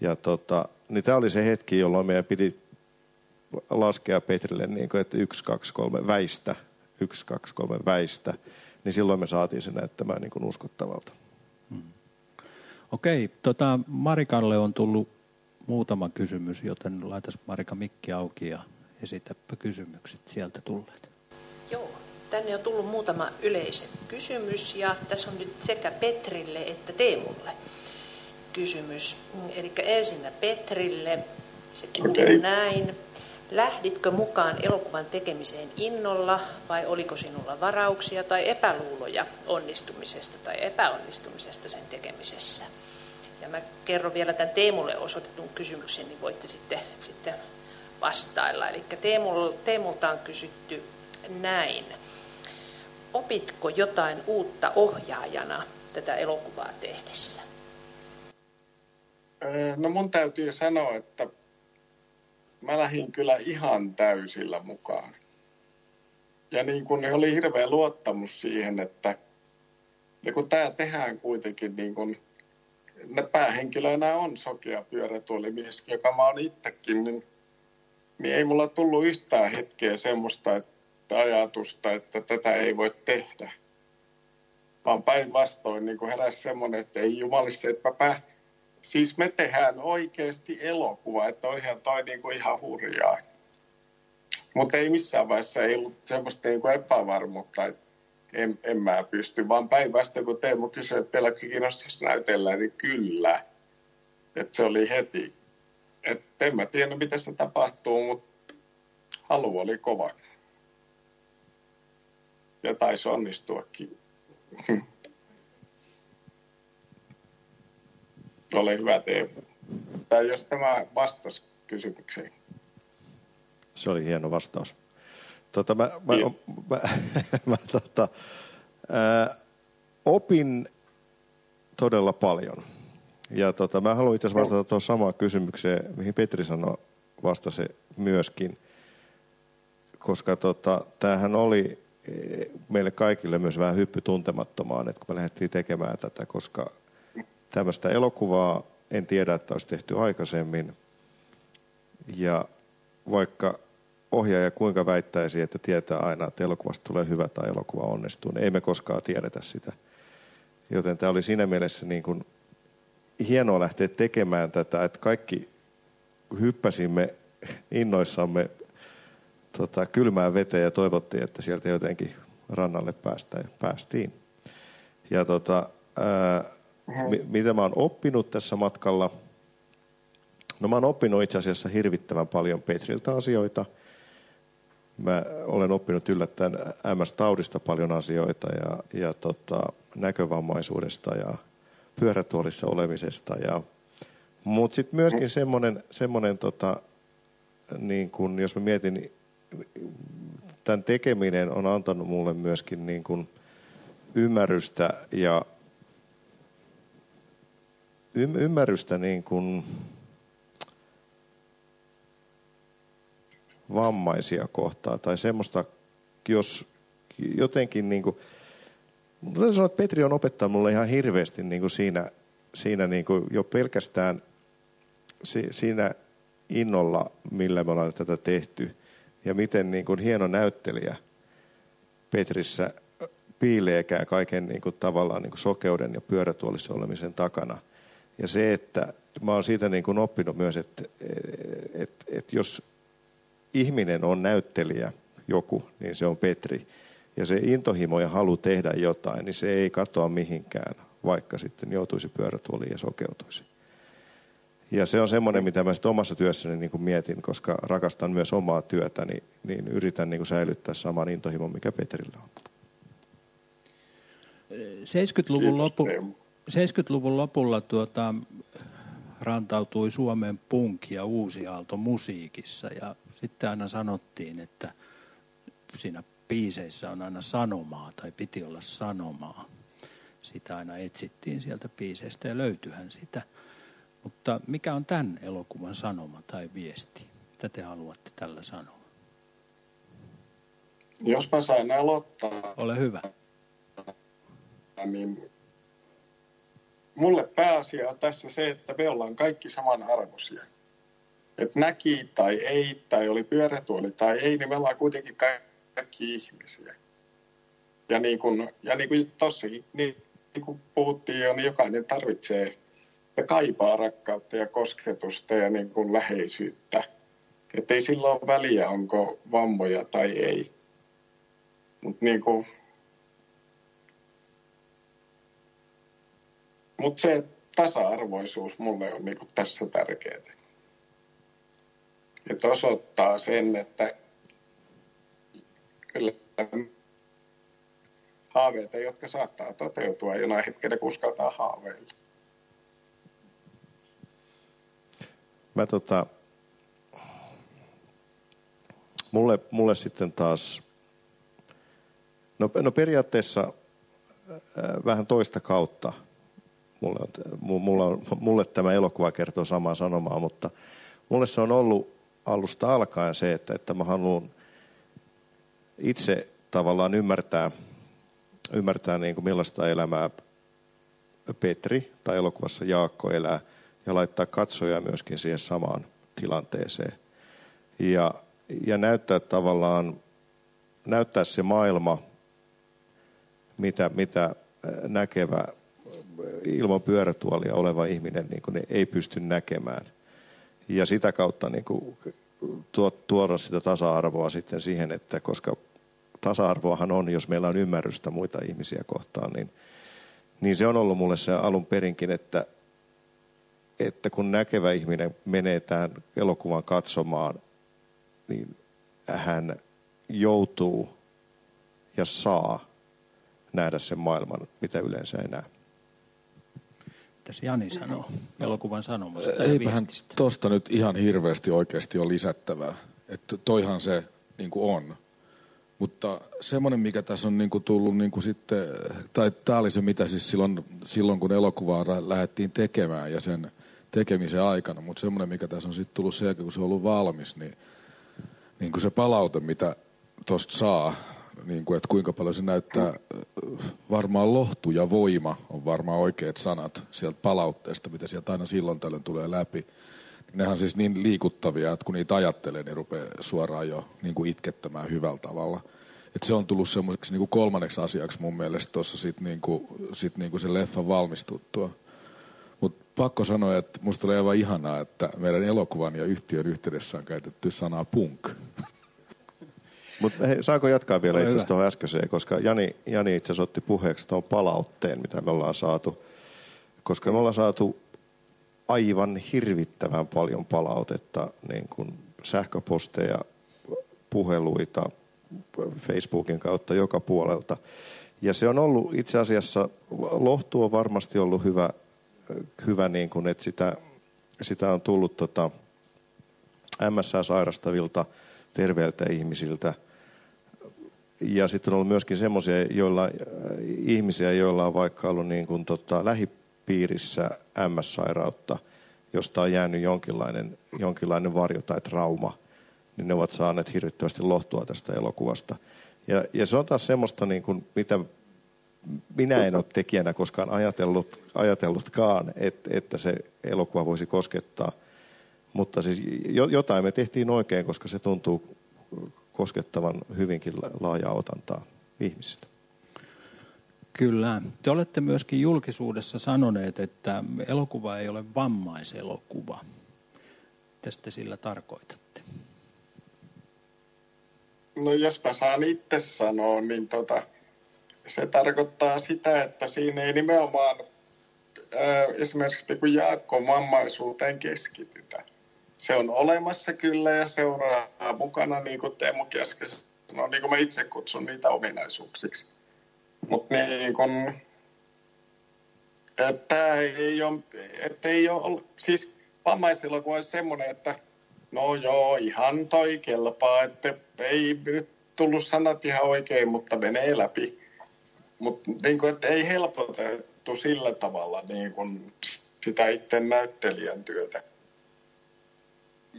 Ja tota, niin tämä oli se hetki, jolloin meidän piti laskea Petrille, niin kuin, että yksi, kaksi, kolme, väistä, yksi, kaksi, kolme, väistä, niin silloin me saatiin se näyttämään niin kuin uskottavalta. Hmm. Okei, tota, Marikalle on tullut muutama kysymys, joten laitas Marika mikki auki ja esitäpä kysymykset sieltä tulleet. Joo, tänne on tullut muutama yleisen kysymys ja tässä on nyt sekä Petrille että Teemulle kysymys. Eli ensinnä Petrille, se kuuluu okay. näin. Lähditkö mukaan elokuvan tekemiseen innolla vai oliko sinulla varauksia tai epäluuloja onnistumisesta tai epäonnistumisesta sen tekemisessä? Ja mä kerron vielä tämän Teemulle osoitetun kysymyksen, niin voitte sitten, sitten vastailla. Eli Teemul, Teemulta on kysytty näin. Opitko jotain uutta ohjaajana tätä elokuvaa tehdessä? No mun täytyy sanoa, että mä lähdin kyllä ihan täysillä mukaan. Ja niin kun oli hirveä luottamus siihen, että ja kun tämä tehdään kuitenkin, niin kun ne päähenkilöinä on sokea pyörätuolimies, joka mä oon itsekin, niin, niin ei mulla tullut yhtään hetkeä semmoista että ajatusta, että tätä ei voi tehdä. Vaan päinvastoin niin kun heräsi semmoinen, että ei jumalista, etpä siis me tehdään oikeasti elokuva, että olihan toi niinku ihan hurjaa. Mutta ei missään vaiheessa ei ollut semmoista niinku epävarmuutta, että en, en mä pysty. Vaan päinvastoin, kun Teemu kysyi, että pelkkä kiinnostaisi näytellä, niin kyllä. Että se oli heti. Että en mä tiedä, mitä se tapahtuu, mutta halu oli kova. Ja taisi onnistuakin. Ole hyvä, Teemu. Tai jos tämä vastasi kysymykseen. Se oli hieno vastaus. Tota, mä, mä, mä, mä, tota, ää, opin todella paljon. Ja tota, mä haluan itse asiassa vastata tuohon samaan kysymykseen, mihin Petri sanoi vastasi myöskin. Koska tota, tämähän oli meille kaikille myös vähän hyppy tuntemattomaan, että kun me lähdettiin tekemään tätä, koska tämmöistä elokuvaa en tiedä, että olisi tehty aikaisemmin. Ja vaikka ohjaaja kuinka väittäisi, että tietää aina, että elokuvasta tulee hyvä tai elokuva onnistuu, niin ei me koskaan tiedetä sitä. Joten tämä oli siinä mielessä niin kuin hienoa lähteä tekemään tätä, että kaikki hyppäsimme innoissamme tota, kylmään veteen ja toivottiin, että sieltä jotenkin rannalle päästään, päästiin. Ja tota, ää, m- mitä mä oon oppinut tässä matkalla? No mä oon oppinut itse asiassa hirvittävän paljon Petriltä asioita. Mä olen oppinut yllättäen M S-taudista paljon asioita ja, ja tota, näkövammaisuudesta ja pyörätuolissa olemisesta. Ja, mut sitten myöskin semmoinen, semmonen tota, niin kun, jos mä mietin, tämän tekeminen on antanut mulle myöskin niin kun ymmärrystä ja ym, ymmärrystä niin kun vammaisia kohtaa tai semmoista, jos jotenkin niin kuin, täytyy sanoa, että Petri on opettanut mulle ihan hirveästi niin kuin siinä, siinä niin kuin jo pelkästään si, siinä innolla, millä me ollaan tätä tehty ja miten niin kuin hieno näyttelijä Petrissä piileekään kaiken niin kuin tavallaan niin kuin sokeuden ja pyörätuolissa olemisen takana. Ja se, että mä oon siitä niin kuin oppinut myös, että, että, että jos ihminen on näyttelijä joku, niin se on Petri. Ja se intohimo ja halu tehdä jotain, niin se ei katoa mihinkään, vaikka sitten joutuisi pyörätuoliin ja sokeutuisi. Ja se on semmoinen, mitä mä sitten omassa työssäni niin kuin mietin, koska rakastan myös omaa työtäni, niin yritän niin kuin säilyttää saman intohimon, mikä Petrillä on. seitsemänkymmentäluvun, lopu, seitsemänkymmentäluvun lopulla tuota, rantautui Suomen punk ja uusi aalto musiikissa, ja sitten aina sanottiin, että siinä biiseissä on aina sanomaa, tai piti olla sanomaa. Sitä aina etsittiin sieltä biiseistä, ja löytyyhän sitä. Mutta mikä on tämän elokuvan sanoma tai viesti? Mitä te haluatte tällä sanoa? Jos mä sain aloittaa... Ole hyvä. Niin mulle pääasia on tässä se, että me ollaan kaikki samanarvoisia. Että näki tai ei, tai oli pyörätuoli tai ei, niin me ollaan kuitenkin kaikki ihmisiä. Ja niin kuin, ja niin kuin tossakin niin, niin kuin puhuttiin jo, niin jokainen tarvitsee ja kaipaa rakkautta ja kosketusta ja niin kuin läheisyyttä. Että ei sillä ole väliä, onko vammoja tai ei. Mutta niin kuin... Mut se tasa-arvoisuus mulle on niin kuin tässä tärkeää. Että osoittaa sen, että kyllä haaveita, jotka saattaa toteutua jonain hetkenä, kun uskaltaa haaveilla. Mä tota, mulle, mulle sitten taas, no, no periaatteessa vähän toista kautta mulle, mulla, mulle tämä elokuva kertoo samaa sanomaa, mutta mulle se on ollut alusta alkaen se, että, että mä haluan itse tavallaan ymmärtää, ymmärtää niin kuin millaista elämää Petri tai elokuvassa Jaakko elää ja laittaa katsoja myöskin siihen samaan tilanteeseen. Ja, ja näyttää tavallaan, näyttää se maailma, mitä, mitä näkevä ilman pyörätuolia oleva ihminen niin kuin ei pysty näkemään. Ja sitä kautta niin kuin tuoda sitä tasa-arvoa sitten siihen, että koska tasa-arvoahan on, jos meillä on ymmärrystä muita ihmisiä kohtaan, niin, niin se on ollut mulle se alun perinkin, että, että kun näkevä ihminen menee tähän elokuvan katsomaan, niin hän joutuu ja saa nähdä sen maailman, mitä yleensä ei näe. tässä Jani sanoo elokuvan sanomasta. Eipähän tuosta nyt ihan hirveästi oikeasti ole lisättävää. Että toihan se niin kuin on. Mutta semmoinen, mikä tässä on niin kuin tullut niin kuin sitten, tai tämä oli se, mitä siis silloin, silloin kun elokuvaa lähdettiin tekemään ja sen tekemisen aikana, mutta semmoinen, mikä tässä on sitten tullut sen jälkeen, kun se on ollut valmis, niin, niin kuin se palaute, mitä tuosta saa, niin kuin, että kuinka paljon se näyttää, varmaan lohtu ja voima on varmaan oikeat sanat sieltä palautteesta, mitä sieltä aina silloin tällöin tulee läpi. Nehän on siis niin liikuttavia, että kun niitä ajattelee, niin rupeaa suoraan jo niin kuin itkettämään hyvällä tavalla. Et se on tullut semmoiseksi niin kuin kolmanneksi asiaksi mun mielestä tuossa sitten niin kuin, sit niin kuin sen leffan valmistuttua. Mutta pakko sanoa, että musta oli aivan ihanaa, että meidän elokuvan ja yhtiön yhteydessä on käytetty sanaa punk. Mutta hei, saanko jatkaa vielä no, itse asiassa tuohon äskeiseen, koska Jani, Jani itse asiassa otti puheeksi tuon palautteen, mitä me ollaan saatu. Koska me ollaan saatu aivan hirvittävän paljon palautetta, niin kuin sähköposteja, puheluita Facebookin kautta joka puolelta. Ja se on ollut itse asiassa, lohtu on varmasti ollut hyvä, hyvä niin kuin, että sitä, sitä on tullut tota, M S-sairastavilta, terveiltä ihmisiltä. Ja sitten on ollut myöskin semmoisia joilla, ihmisiä, joilla on vaikka ollut niin kuin, tota, lähipiirissä M S-sairautta, josta on jäänyt jonkinlainen, jonkinlainen varjo tai trauma, niin ne ovat saaneet hirvittävästi lohtua tästä elokuvasta. Ja, ja se on taas semmoista, niin kuin, mitä minä en ole tekijänä koskaan ajatellut, ajatellutkaan, et, että se elokuva voisi koskettaa. Mutta siis jotain me tehtiin oikein, koska se tuntuu koskettavan hyvinkin laajaa otantaa ihmisistä. Kyllä. Te olette myöskin julkisuudessa sanoneet, että elokuva ei ole vammaiselokuva. Tästä sillä tarkoitatte? No jospa saan itse sanoa, niin tota, se tarkoittaa sitä, että siinä ei nimenomaan ää, esimerkiksi kun Jaakko vammaisuuteen keskitytä. Se on olemassa kyllä ja seuraa mukana, niin kuin Teemukin äsken sanoi, niin kuin mä itse kutsun niitä ominaisuuksiksi. Mutta niin kun, että ei ole, että ei ole, siis vammaiselokuva on semmoinen, että no joo, ihan toi kelpaa, että ei nyt tullut sanat ihan oikein, mutta menee läpi. Mutta niin kun, että ei helpotettu sillä tavalla niin kun sitä itse näyttelijän työtä.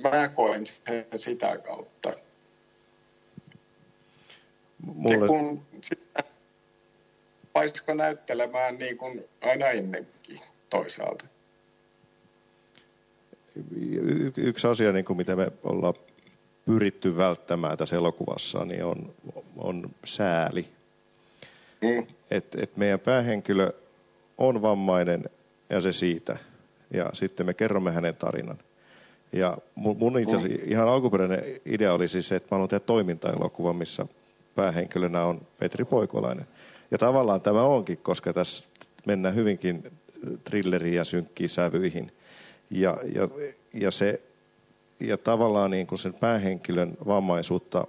Mä koen sen sitä kautta. Mulle... Ja kun sitä... Paisko näyttelemään niin kuin aina ennenkin toisaalta? Y- yksi asia, niin kuin mitä me ollaan pyritty välttämään tässä elokuvassa, niin on, on sääli. Mm. Et, et meidän päähenkilö on vammainen ja se siitä. Ja sitten me kerromme hänen tarinan. Ja mun itse asiassa mm. ihan alkuperäinen idea oli siis se, että mä haluan tehdä toimintaelokuvan, missä päähenkilönä on Petri Poikolainen. Ja tavallaan tämä onkin, koska tässä mennään hyvinkin thrilleriin ja synkkiin sävyihin. Ja, ja, ja, se, ja tavallaan niin kuin sen päähenkilön vammaisuutta,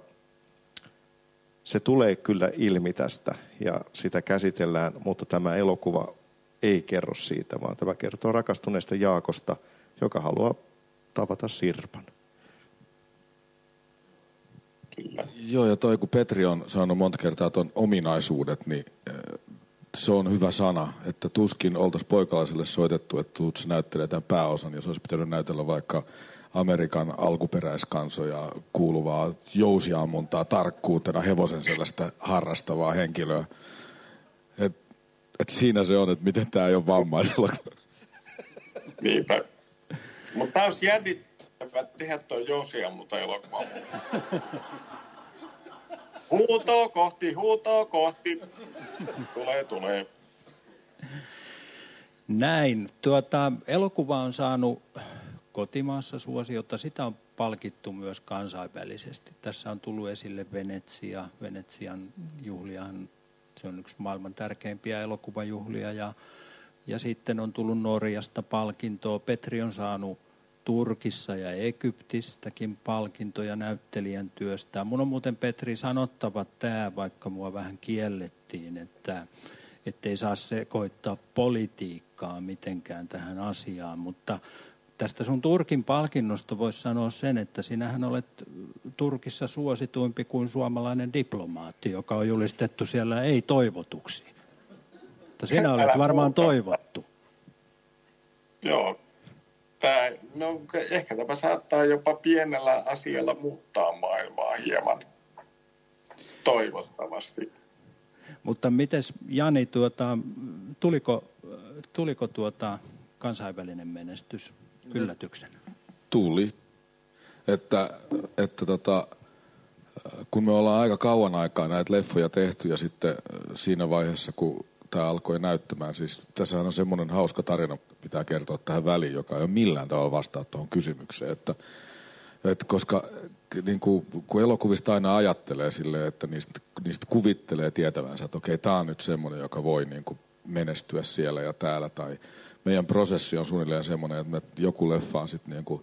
se tulee kyllä ilmi tästä ja sitä käsitellään, mutta tämä elokuva ei kerro siitä, vaan tämä kertoo rakastuneesta Jaakosta, joka haluaa tavata Sirpan. Joo, ja toi kun Petri on saanut monta kertaa tuon ominaisuudet, niin se on hyvä sana, että tuskin oltaisiin Poikalaiselle soitettu, että tuutko se näyttelee tämän pääosan, jos olisi pitänyt näytellä vaikka Amerikan alkuperäiskansoja kuuluvaa jousiammuntaa tarkkuutena hevosen sellaista harrastavaa henkilöä. Että et siinä se on, että miten tämä ei ole vammaisella. Niinpä. Mutta tämä olisi jännittävää. Tehdä tuo jousiammunta elokuva. Huutoa kohti, huutoa kohti. Tulee, tulee. Näin. Tuota, elokuva on saanut kotimaassa suosiota. Sitä on palkittu myös kansainvälisesti. Tässä on tullut esille Venetsia. Venetsian juhliahan, se on yksi maailman tärkeimpiä elokuvajuhlia. Ja, ja sitten on tullut Norjasta palkintoa. Petri on saanut Turkissa ja Egyptistäkin palkintoja näyttelijän työstä. Mun on muuten, Petri, sanottava tämä, vaikka mua vähän kiellettiin, että ettei saa sekoittaa politiikkaa mitenkään tähän asiaan, mutta tästä sun Turkin palkinnosta voisi sanoa sen, että sinähän olet Turkissa suosituimpi kuin suomalainen diplomaatti, joka on julistettu siellä ei-toivotuksi. Mutta sinä olet varmaan toivottu. Joo. Tää, no, ehkä tämä saattaa jopa pienellä asialla muuttaa maailmaa hieman, toivottavasti. Mutta mites Jani, tuota, tuliko, tuliko tuota kansainvälinen menestys yllätyksenä? Tuli. Että, että tota, kun me ollaan aika kauan aikaa näitä leffoja tehty ja sitten siinä vaiheessa, kun tämä alkoi näyttämään, siis tässähän on semmoinen hauska tarina, pitää kertoa tähän väliin, joka ei ole millään tavalla vastaa tuohon kysymykseen, että, että koska niin kuin, kun elokuvista aina ajattelee silleen, että niistä, niistä kuvittelee tietävänsä, että okei, tämä on nyt semmoinen, joka voi niin kuin menestyä siellä ja täällä, tai meidän prosessi on suunnilleen semmoinen, että me joku leffa on sitten niin kuin,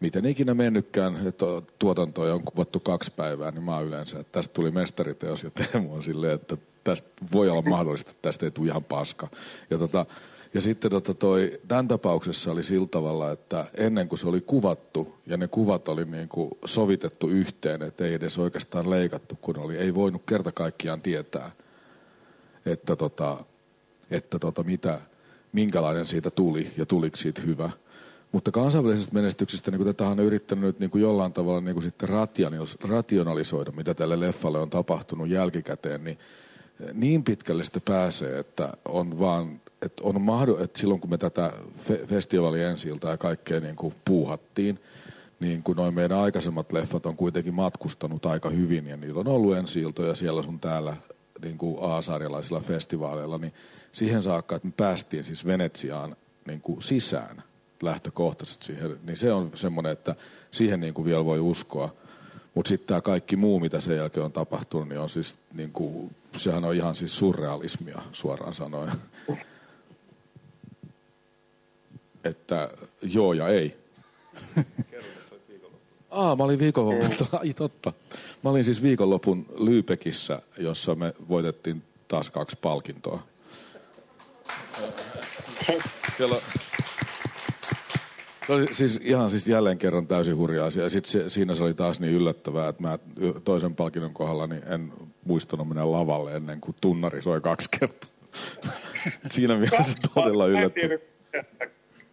miten ikinä mennytkään, että tuotantoja on kuvattu kaksi päivää, niin mä oon yleensä, että tästä tuli mestariteos ja Teemu on silleen, että tästä voi olla mahdollista, että tästä ei tule ihan paska. Ja tota, Ja sitten tota toi, tämän tapauksessa oli sillä tavalla, että ennen kuin se oli kuvattu ja ne kuvat oli niin kuin sovitettu yhteen, että ei edes oikeastaan leikattu, kun oli, ei voinut kerta kaikkiaan tietää, että, tota, että tota mitä, minkälainen siitä tuli ja tuliko siitä hyvä. Mutta kansainvälisestä menestyksestä niin tätä on yrittänyt niin kuin jollain tavalla niin kuin sitten rationalisoida, mitä tälle leffalle on tapahtunut jälkikäteen, niin niin pitkälle sitä pääsee, että on vaan... Että on mahdollista, että silloin kun me tätä fe- festivaalia ensi iltaa ja kaikkea niin kuin puuhattiin, niin kuin noin meidän aikaisemmat leffat on kuitenkin matkustanut aika hyvin ja niillä on ollut ensi iltoja siellä sun täällä niin kuin aasarjalaisilla festivaaleilla, niin siihen saakka, että me päästiin siis Venetsiaan niin kuin sisään lähtökohtaisesti siihen, niin se on semmoinen, että siihen niin kuin vielä voi uskoa. Mutta sitten tämä kaikki muu, mitä sen jälkeen on tapahtunut, niin on siis niin kuin, sehän on ihan siis surrealismia suoraan sanoen. Että joo ja ei. Kerron, että sä olit viikonloppuun. Aa, mä olin viikonloppuun. Ai totta. Mä olin siis viikonlopun Lyypekissä, jossa me voitettiin taas kaksi palkintoa. Siellä on... Se oli siis ihan siis jälleen kerran täysin hurjaa asia. Sitten se, siinä se oli taas niin yllättävää, että mä toisen palkinnon kohdalla niin en muistanut mennä lavalle ennen kuin tunnari soi kaksi kertaa. Siinä mielessä todella yllättävää.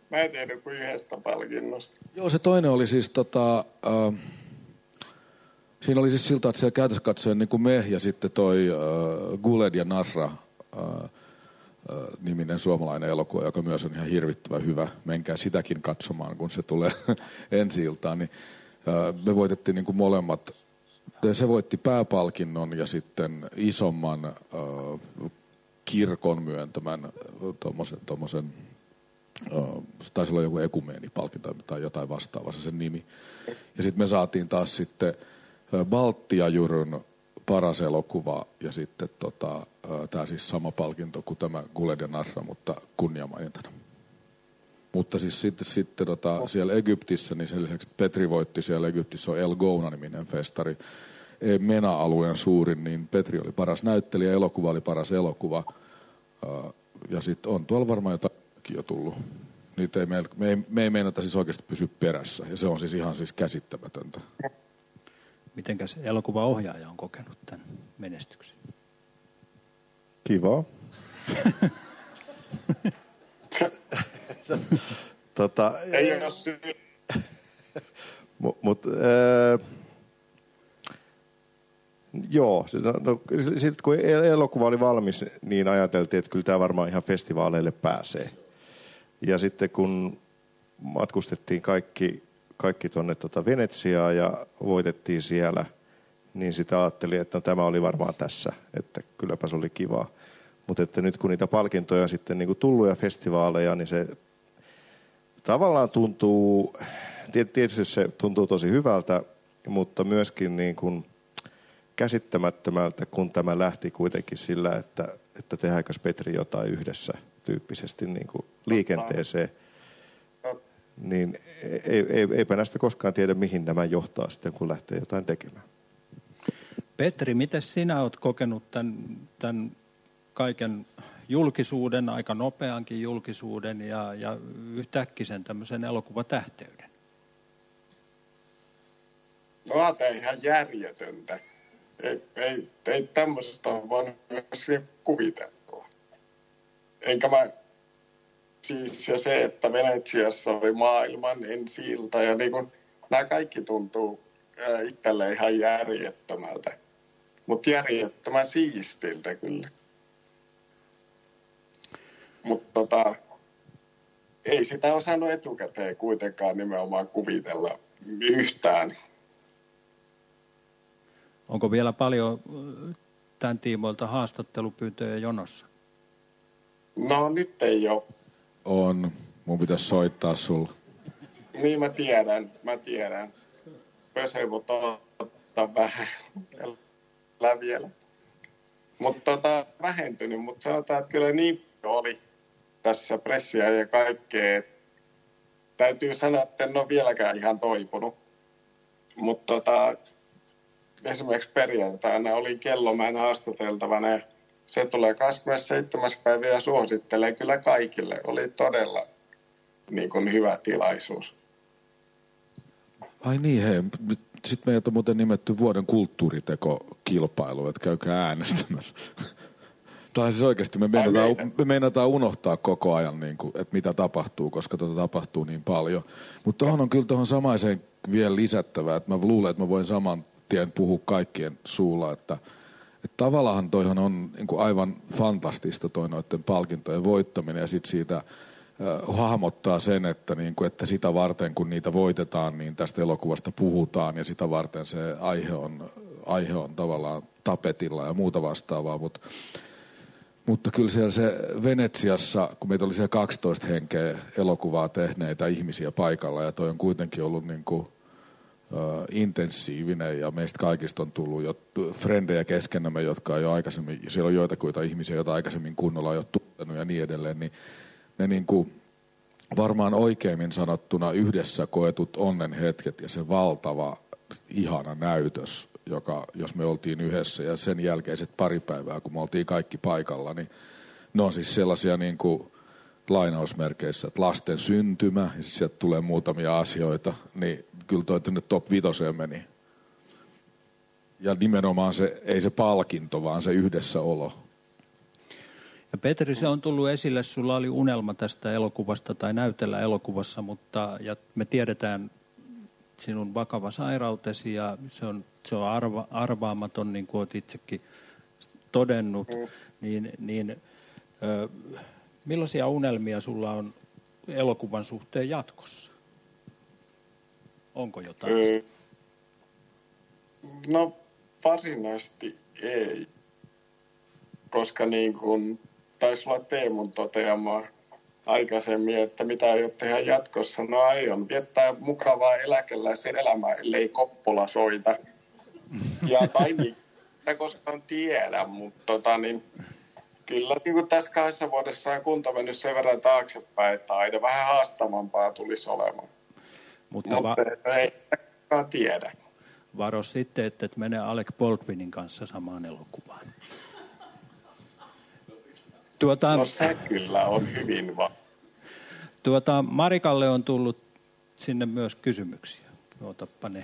Mä en tiedä kuin yhdestä palkinnosta. Joo, se toinen oli siis tota... Äh, siinä oli siis siltä, että siellä käytössä katsoen niin kuin me ja sitten toi äh, Guled ja Nasra äh, niminen suomalainen elokuva, joka myös on ihan hirvittävän hyvä. Menkää sitäkin katsomaan, kun se tulee ensi iltaan. Niin, äh, me voitettiin niin kuin molemmat. Se voitti pääpalkinnon ja sitten isomman äh, kirkon myöntämän äh, tommosen... tommosen se taisi olla joku ekumeenipalkinto tai jotain vastaavassa sen nimi. Ja sitten me saatiin taas sitten Baltia-juryn paras elokuva ja sitten tota, tämä siis sama palkinto kuin tämä Guled ja Nasra, mutta kunniamainintana. Mutta siis sitten, sitten tota, siellä Egyptissä, niin sen lisäksi Petri voitti siellä Egyptissä, on El Gouna -niminen festari, MENA-alueen suurin, niin Petri oli paras näyttelijä, elokuva oli paras elokuva. Ja sitten on tuolla varmaan jotain jo tullut. Niitä ei me, me ei, me ei meinata siis oikeasti pysyä perässä, ja se on siis ihan siis käsittämätöntä. Mitenkäs elokuvaohjaaja on kokenut tämän menestyksen? Kivaa. tota, ei ole syy. Mut, äh, joo, no, sitten kun elokuva oli valmis, niin ajateltiin, että kyllä tämä varmaan ihan festivaaleille pääsee. Ja sitten kun matkustettiin kaikki, kaikki tuonne tuota Venetsiaan ja voitettiin siellä, niin sitä ajattelin, että no, tämä oli varmaan tässä, että kylläpä se oli kivaa. Mutta että nyt kun niitä palkintoja on sitten niin kuin tullut ja festivaaleja, niin se tavallaan tuntuu, tietysti se tuntuu tosi hyvältä, mutta myöskin niin kuin käsittämättömältä, kun tämä lähti kuitenkin sillä, että, että tehdäänkö Petri jotain yhdessä tyyppisesti niin kuin liikenteeseen, niin ei, ei, eipä näistä koskaan tiedä, mihin nämä johtaa sitten, kun lähtee jotain tekemään. Petri, miten sinä olet kokenut tämän, tämän kaiken julkisuuden, aika nopeankin julkisuuden ja, ja yhtäkkisen tämmöisen elokuvatähteyden. No, tämä on ihan järjetöntä. Ei, ei, ei tämmöistä ole vaan kuviteltua. Eikä mä... Siis ja se, että Venetsiassa oli maailman ensi-ilta ja niin kun, nämä kaikki tuntuu itselle ihan järjettömältä. Mutta järjettömän siistiltä kyllä. Mutta tota, ei sitä osannut etukäteen kuitenkaan nimenomaan kuvitella yhtään. Onko vielä paljon tämän tiimoilta haastattelupyyntöjä jonossa? No nyt ei ole. On. Mun pitäisi soittaa sulle. Niin mä tiedän, mä tiedän. Pösö voi ottaa vähän vielä. Mutta tota, vähentynyt, mutta sanotaan, että kyllä niin oli tässä pressiä ja kaikkea. Täytyy sanoa, että en ole vieläkään ihan toipunut. Mutta tota, esimerkiksi perjantaina oli Kellomäen haastateltavana. Se tulee kahdeskymmenesseitsemäs päivä ja suosittelee kyllä kaikille. Oli todella niin kuin, hyvä tilaisuus. Ai niin, hei. Sitten meidät on muuten nimetty vuoden kulttuuritekokilpailu, että käykää äänestämässä. Tai siis oikeasti me meinataan, me meinataan unohtaa koko ajan, niin kuin, että mitä tapahtuu, koska tuota tapahtuu niin paljon. Mutta tuohon on kyllä tuohon samaiseen vielä lisättävää. Että mä luulen, että mä voin saman tien puhua kaikkien suulla, että tavallaan toihan on niin kuin aivan fantastista toi noiden palkintojen voittaminen ja sit siitä äh, hahmottaa sen, että, niin kuin, että sitä varten kun niitä voitetaan, niin tästä elokuvasta puhutaan ja sitä varten se aihe on, aihe on tavallaan tapetilla ja muuta vastaavaa. Mut, mutta kyllä siellä se Venetsiassa, kun meitä oli siellä kaksitoista henkeä elokuvaa tehneitä ihmisiä paikalla ja toi on kuitenkin ollut niin kuin intensiivinen ja meistä kaikista on tullut jo frendejä keskenämme, jotka on jo aikaisemmin, siellä on joitakuita ihmisiä, joita aikaisemmin kunnolla on jo tuntenut ja niin edelleen, niin ne niin kuin varmaan oikeimmin sanottuna yhdessä koetut onnen hetket ja se valtava ihana näytös, joka, jos me oltiin yhdessä ja sen jälkeiset pari päivää, kun me oltiin kaikki paikalla, niin ne on siis sellaisia niin kuin lainausmerkeissä, että lasten syntymä ja sitten sieltä tulee muutamia asioita, niin kyllä toi tänne top vitoseen meni. Ja nimenomaan se, ei se palkinto, vaan se yhdessäolo. Ja Petri, se on tullut esille, sulla oli unelma tästä elokuvasta tai näytellä elokuvassa, mutta ja me tiedetään sinun vakava sairautesi ja se on, se on arva, arvaamaton, niin kuin olet itsekin todennut, niin, niin ö, millaisia unelmia sulla on elokuvan suhteen jatkossa? Onko jotain? No varsinaisesti ei, koska niin kuin taisi olla Teemun toteamaa aikaisemmin, että mitä aion tehdä jatkossa, no aion viettää mukavaa eläkeläisen elämää, ellei Koppola soita. Ja tai niitä koskaan tiedä, mutta tota niin... Kyllä niin kuin tässä kahdessa vuodessa on kunto mennyt sen verran taaksepäin, että aina vähän haastavampaa tulisi olemaan. Mutta, Mutta va- ei kukaan tiedä. Varo sitten, että et mene Alec Baldwinin kanssa samaan elokuvaan. Tuota, no se kyllä on hyvin vaan. Tuota, Marikalle on tullut sinne myös kysymyksiä. Otappa ne.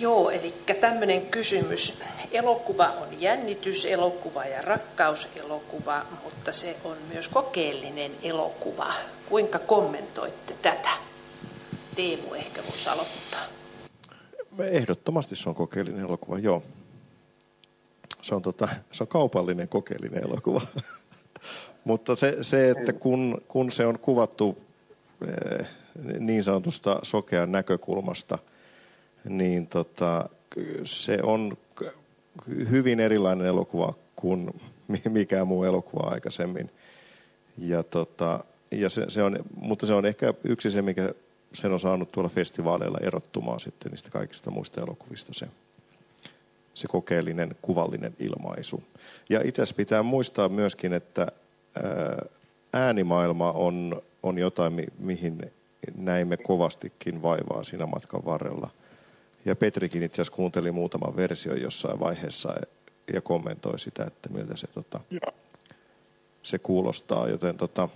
Joo, eli tämmöinen kysymys. Elokuva on jännityselokuva ja rakkauselokuva, mutta se on myös kokeellinen elokuva. Kuinka kommentoitte tätä? Teemu ehkä voisi aloittaa. Ehdottomasti se on kokeellinen elokuva, joo. Se on, tota, se on kaupallinen kokeellinen elokuva. Mutta se, se, että kun, kun se on kuvattu niin sanotusta sokean näkökulmasta, niin tota, se on hyvin erilainen elokuva kuin mikään muu elokuva aikaisemmin. Ja tota, ja se, se on, mutta se on ehkä yksi se, mikä sen on saanut tuolla festivaaleilla erottumaan sitten niistä kaikista muista elokuvista, se, se kokeellinen, kuvallinen ilmaisu. Ja itse asiassa pitää muistaa myöskin, että äänimaailma on, on jotain, mihin näimme kovastikin vaivaa siinä matkan varrella. Ja Petrikin itse asiassa kuunteli muutaman version jossain vaiheessa ja kommentoi sitä, että miltä se tota, se kuulostaa, joten tota...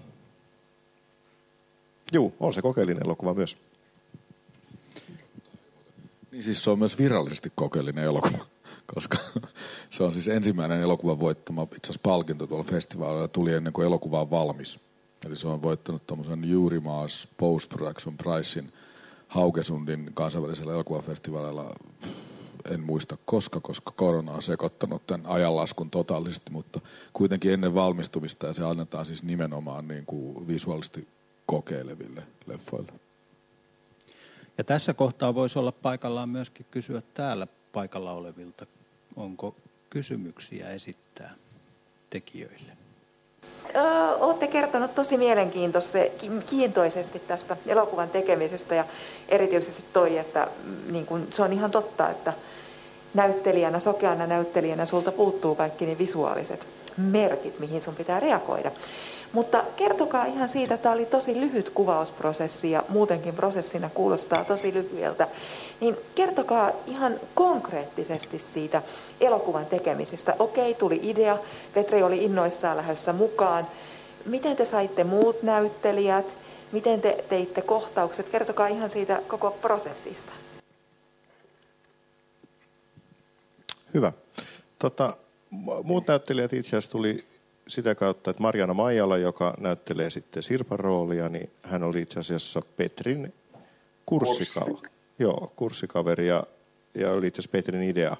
Juu, on se kokeellinen elokuva myös. Niin siis se on myös virallisesti kokeellinen elokuva, koska se on siis ensimmäinen elokuvan voittama itse asiassa palkinto tuolla festivaalilla, tuli ennen kuin elokuva on valmis. Eli se on voittanut tuommoisen Juurimaas Post-Production Pricein Haugesundin kansainvälisellä elokuvafestivaalilla. En muista koska, koska korona on sekoittanut tämän ajanlaskun totaalisesti, mutta kuitenkin ennen valmistumista, ja se annetaan siis nimenomaan niin kuin visuaalisesti kokeileville leffoille. Ja tässä kohtaa voisi olla paikallaan myöskin kysyä täällä paikalla olevilta, onko kysymyksiä esittää tekijöille? Öö, olette kertonut tosi mielenkiintoisesti tästä elokuvan tekemisestä ja erityisesti toi, että niin kun, se on ihan totta, että näyttelijänä, sokeana näyttelijänä sulta puuttuu kaikki ne visuaaliset merkit, mihin sun pitää reagoida. Mutta kertokaa ihan siitä, tämä oli tosi lyhyt kuvausprosessi ja muutenkin prosessina kuulostaa tosi lyhyeltä, niin kertokaa ihan konkreettisesti siitä elokuvan tekemisestä. Okei, tuli idea, Petri oli innoissaan lähdössä mukaan. Miten te saitte muut näyttelijät? Miten te teitte kohtaukset? Kertokaa ihan siitä koko prosessista. Hyvä. Tota, muut näyttelijät itse asiassa tuli sitä kautta, että Marjaana Maijala, joka näyttelee sitten Sirpan roolia, niin hän oli itse asiassa Petrin kurssikaveri. Kurssi. Joo, kurssikaveri ja, ja oli itse asiassa Petrin idea,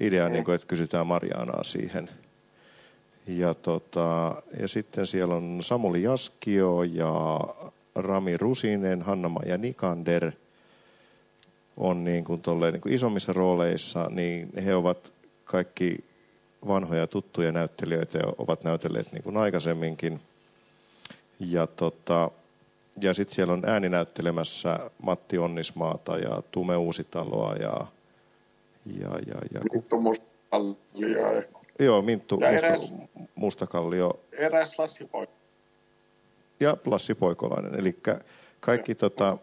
idea mm. niin kuin, että kysytään Marjaanaa siihen. Ja, tota, ja sitten siellä on Samuli Jaskio ja Rami Rusinen, Hanna-Maija Nikander on niin kuin tolleen, niin kuin isommissa rooleissa, niin he ovat kaikki vanhoja tuttuja näyttelijöitä ovat näytelleet niin kuin aikaisemminkin. Ja, tota, ja sitten siellä on ääninäyttelemässä Matti Onnismaata ja Tume Uusitaloa ja... ja, ja, ja Minttu Mustakallio. Ja... Joo, Minttu ja Musta, eräs, Mustakallio. Eräs Lassi Poikolainen. Ja Lassi Poikolainen. Eli kaikki tota,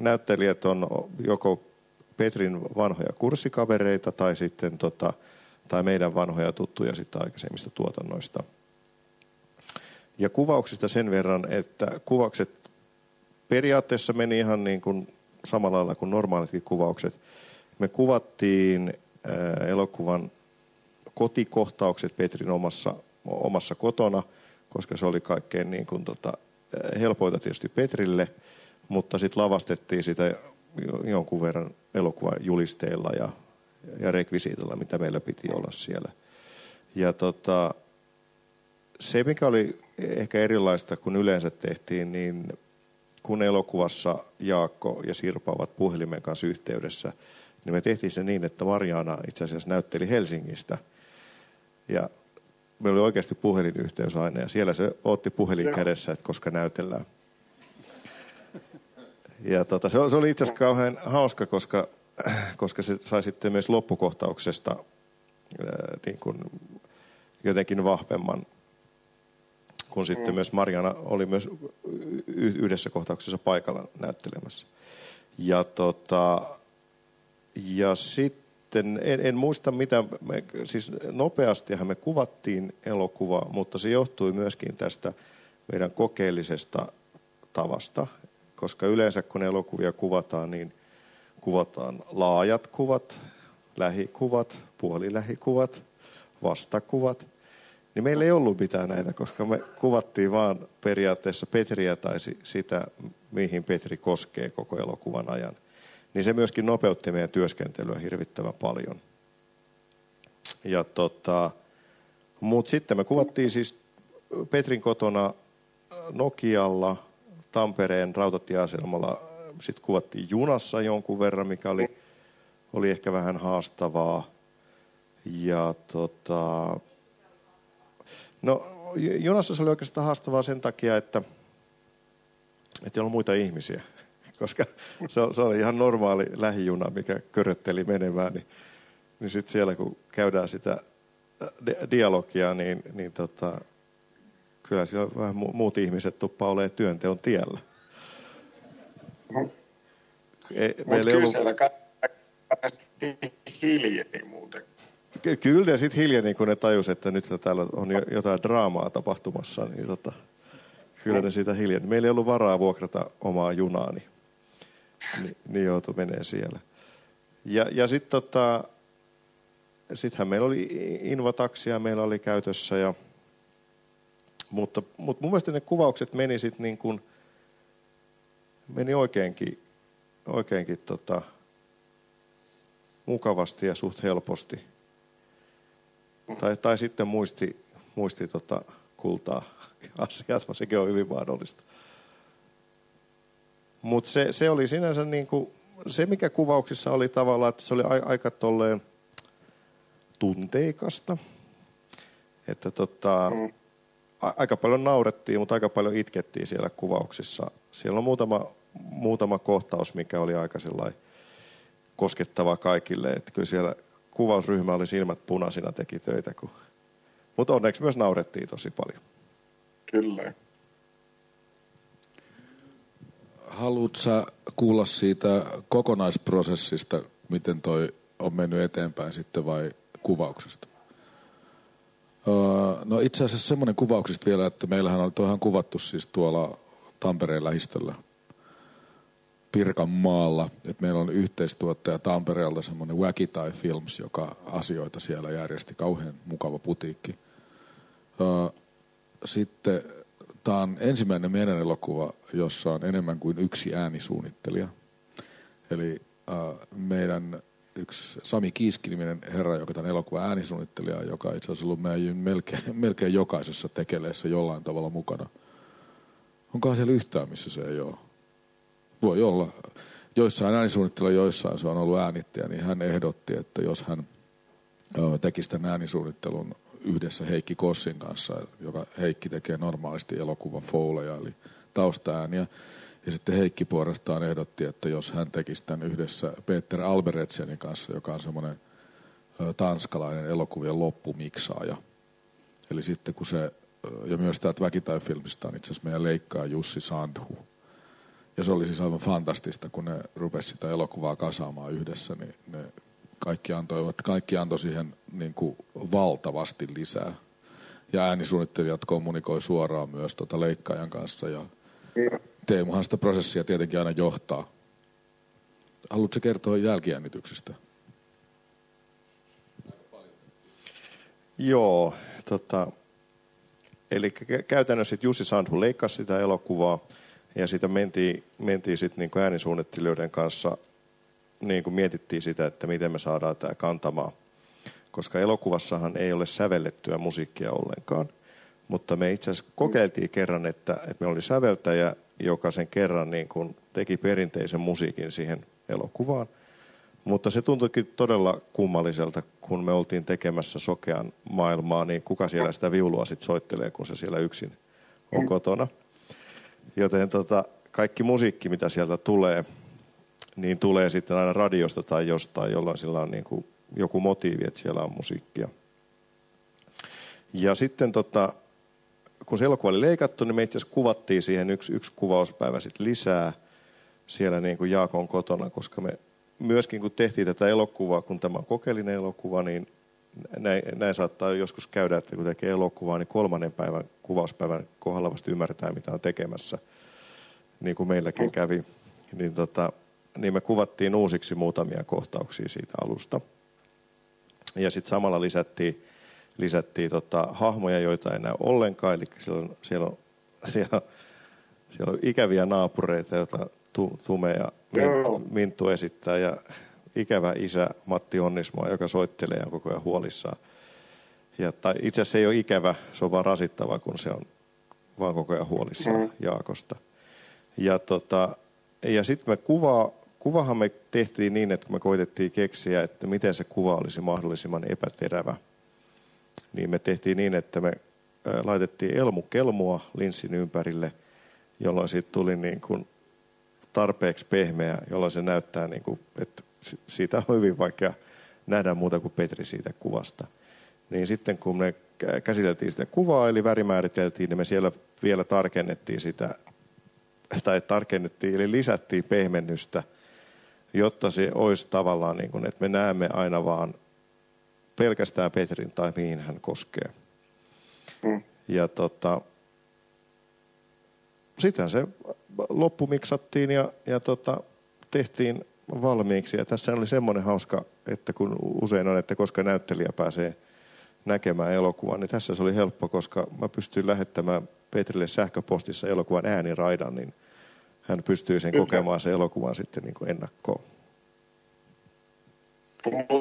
näyttelijät on joko Petrin vanhoja kurssikavereita tai sitten... Tota, tai meidän vanhoja tuttuja sitten aikaisemmista tuotannoista. Ja kuvauksista sen verran, että kuvaukset periaatteessa meni ihan niin kuin samalla lailla kuin normaalitkin kuvaukset. Me kuvattiin ää, elokuvan kotikohtaukset Petrin omassa, omassa kotona, koska se oli kaikkein niin kuin tota, helpoita tietysti Petrille, mutta sitten lavastettiin sitä jonkun verran elokuvajulisteilla ja ja rekvisiitalla, mitä meillä piti olla siellä. Ja tota, se, mikä oli ehkä erilaista kuin yleensä tehtiin, niin kun elokuvassa Jaakko ja Sirpa ovat puhelimen kanssa yhteydessä, niin me tehtiin se niin, että Marjaana itse asiassa näytteli Helsingistä. Ja meillä oli oikeasti puhelinyhteys aina, ja siellä se otti puhelin kädessä, että koska näytellään. Ja tota, se oli itse asiassa kauhean hauska, koska koska se sai sitten myös loppukohtauksesta ää, niin kuin jotenkin vahvemman, kun sitten mm. myös Marjaana oli myös yhdessä kohtauksessa paikalla näyttelemässä. Ja, tota, ja sitten, en, en muista mitä, me, siis nopeastihan me kuvattiin elokuvaa, mutta se johtui myöskin tästä meidän kokeellisesta tavasta, koska yleensä kun elokuvia kuvataan, niin kuvataan laajat kuvat, lähikuvat, puolilähikuvat, vastakuvat. Niin meillä ei ollut mitään näitä, koska me kuvattiin vaan periaatteessa Petriä tai sitä, mihin Petri koskee koko elokuvan ajan. Niin se myöskin nopeutti meidän työskentelyä hirvittävän paljon. Ja tota, mutta sitten me kuvattiin siis Petrin kotona Nokialla, Tampereen rautatieasemalla. Sitten kuvattiin junassa jonkun verran, mikä oli, oli ehkä vähän haastavaa. Ja tota... No, junassa se oli oikeastaan haastavaa sen takia, että ei ollut muita ihmisiä. Koska se, se oli ihan normaali lähijuna, mikä körötteli menemään. Niin, niin sitten siellä, kun käydään sitä dialogia, niin, niin tota, kyllä siellä vähän muut ihmiset tuppaa olemaan työnteon tiellä. Ei, meillä ei ollut... Mutta kyllä siellä hiljeni muuten. Kyllä ne sitten hiljeni, kun ne tajusivat, että nyt täällä on jotain draamaa tapahtumassa, niin tota, kyllä ne siitä hiljeni. Meillä ei ollut varaa vuokrata omaa junaa, niin, niin joutui menee siellä. Ja, ja sitten tota, sittenhän meillä oli invataksia, meillä oli käytössä, ja, mutta, mutta mun mielestä ne kuvaukset meni sitten niin kuin, meni oikeinkin, oikeinkin tota, mukavasti ja suht helposti. Tai, tai sitten muisti, muisti tota kultaa asiat, vaan sekin on hyvin mahdollista. Mutta se, se oli sinänsä niin kuin, se mikä kuvauksissa oli tavallaan, että se oli aika tolleen tunteikasta. Että tota, mm. a, aika paljon naurettiin, mutta aika paljon itkettiin siellä kuvauksissa. Siellä on muutama, muutama kohtaus, mikä oli aika sellainen koskettava kaikille, että kyllä siellä kuvausryhmä oli silmät punaisina, teki töitä. Kun... Mutta onneksi myös naurettiin tosi paljon. Kyllä. Haluatko sä kuulla siitä kokonaisprosessista, miten toi on mennyt eteenpäin sitten vai kuvauksesta? Öö, no itse asiassa semmoinen kuvauksista vielä, että meillähän oli toihan kuvattu siis tuolla Tampereen lähistöllä. Pirkanmaalla, että meillä on yhteistuottaja Tampereelta semmoinen Wacky Thai Films, joka asioita siellä järjesti, kauhean mukava putiikki. Sitten tämä on ensimmäinen meidän elokuva, jossa on enemmän kuin yksi äänisuunnittelija. Eli meidän yksi Sami Kiiski -niminen herra, joka tämän elokuvan äänisuunnittelija, joka itse asiassa on ollut meidän melkein, melkein jokaisessa tekeleessä jollain tavalla mukana. Onkohan siellä yhtään, missä se ei ole? Voi olla. Joissain äänisuunnittelijoissa, joissain se on ollut äänittäjä, niin hän ehdotti, että jos hän tekisi tämän äänisuunnittelun yhdessä Heikki Kossin kanssa, joka Heikki tekee normaalisti elokuvan fouleja, eli taustaääniä. Ja sitten Heikki puolestaan ehdotti, että jos hän tekisi tämän yhdessä Peter Alberetsenin kanssa, joka on semmoinen tanskalainen elokuvien loppumiksaaja. Eli sitten kun se, ja myös täältä Wacky Thai Filmista on itse asiassa meidän leikkaa Jussi Sandhu. Ja se oli siis aivan fantastista, kun ne rupesi sitä elokuvaa kasaamaan yhdessä, niin ne kaikki antoivat, kaikki antoi siihen niin kuin valtavasti lisää. Ja äänisuunnittelijat kommunikoi suoraan myös tuota leikkaajan kanssa, ja Teemuhan sitä prosessia tietenkin aina johtaa. Haluatko kertoa jälkijännityksestä? Joo, tota, eli käytännössä Jussi Sandhu leikkasi sitä elokuvaa. Ja siitä mentiin, mentiin sitten niinku äänisuunnittelijoiden kanssa, niinku mietittiin sitä, että miten me saadaan tämä kantamaan. Koska elokuvassahan ei ole sävellettyä musiikkia ollenkaan. Mutta me itse asiassa kokeiltiin kerran, että, että meillä oli säveltäjä, joka sen kerran niinku teki perinteisen musiikin siihen elokuvaan. Mutta se tuntuikin todella kummalliselta, kun me oltiin tekemässä Sokean maailmaa, niin kuka siellä sitä viulua sitten soittelee, kun se siellä yksin on kotona. Joten tota, kaikki musiikki, mitä sieltä tulee, niin tulee sitten aina radiosta tai jostain, jolloin sillä on niin kuin joku motiivi, että siellä on musiikkia. Ja sitten tota, kun se elokuva oli leikattu, niin me itse asiassa kuvattiin siihen yksi, yksi kuvauspäivä sitten lisää siellä niin kuin Jaakon kotona, koska me myöskin kun tehtiin tätä elokuvaa, kun tämä on kokeellinen elokuva, niin Näin, näin saattaa joskus käydä, että kun tekee elokuvaa, niin kolmannen päivän kuvauspäivän kohdalla vasta ymmärtää, mitä on tekemässä, niin kuin meilläkin kävi. Niin, tota, niin me kuvattiin uusiksi muutamia kohtauksia siitä alusta. Ja sitten samalla lisättiin, lisättiin tota, hahmoja, joita ei näy ollenkaan. Eli siellä on, siellä on, siellä on, siellä on ikäviä naapureita, joita tu, Tume ja Minttu, Minttu esittää ja... Ikävä isä Matti Onnismaa, joka soittelee ja on koko ajan huolissaan. Ja, tai itse asiassa ei ole ikävä, se on vaan rasittava, kun se on vaan koko ajan huolissaan mm. Jaakosta. Ja, tota, ja sitten me kuva, kuvahan me tehtiin niin, että kun me koitettiin keksiä, että miten se kuva olisi mahdollisimman epäterävä. Niin me tehtiin niin, että me laitettiin elmukelmua linssin ympärille, jolloin siitä tuli niin kuin tarpeeksi pehmeä, jolloin se näyttää niin kuin, että siitä on hyvin vaikea nähdä muuta kuin Petri siitä kuvasta. Niin sitten kun me käsiteltiin sitä kuvaa, eli värimääriteltiin, niin me siellä vielä tarkennettiin sitä, tai tarkennettiin, eli lisättiin pehmennystä, jotta se olisi tavallaan niin kuin, että me näemme aina vaan pelkästään Petrin tai mihin hän koskee. Mm. Ja tota, sitten se loppumiksattiin ja, ja tota, tehtiin valmiiksi. Ja tässä oli semmoinen hauska, että kun usein on, että koska näyttelijä pääsee näkemään elokuvan, niin tässä se oli helppo, koska mä pystyin lähettämään Petrille sähköpostissa elokuvan ääniraidan, niin hän pystyy sen kokemaan sen elokuvan sitten niin kuin ennakkoon.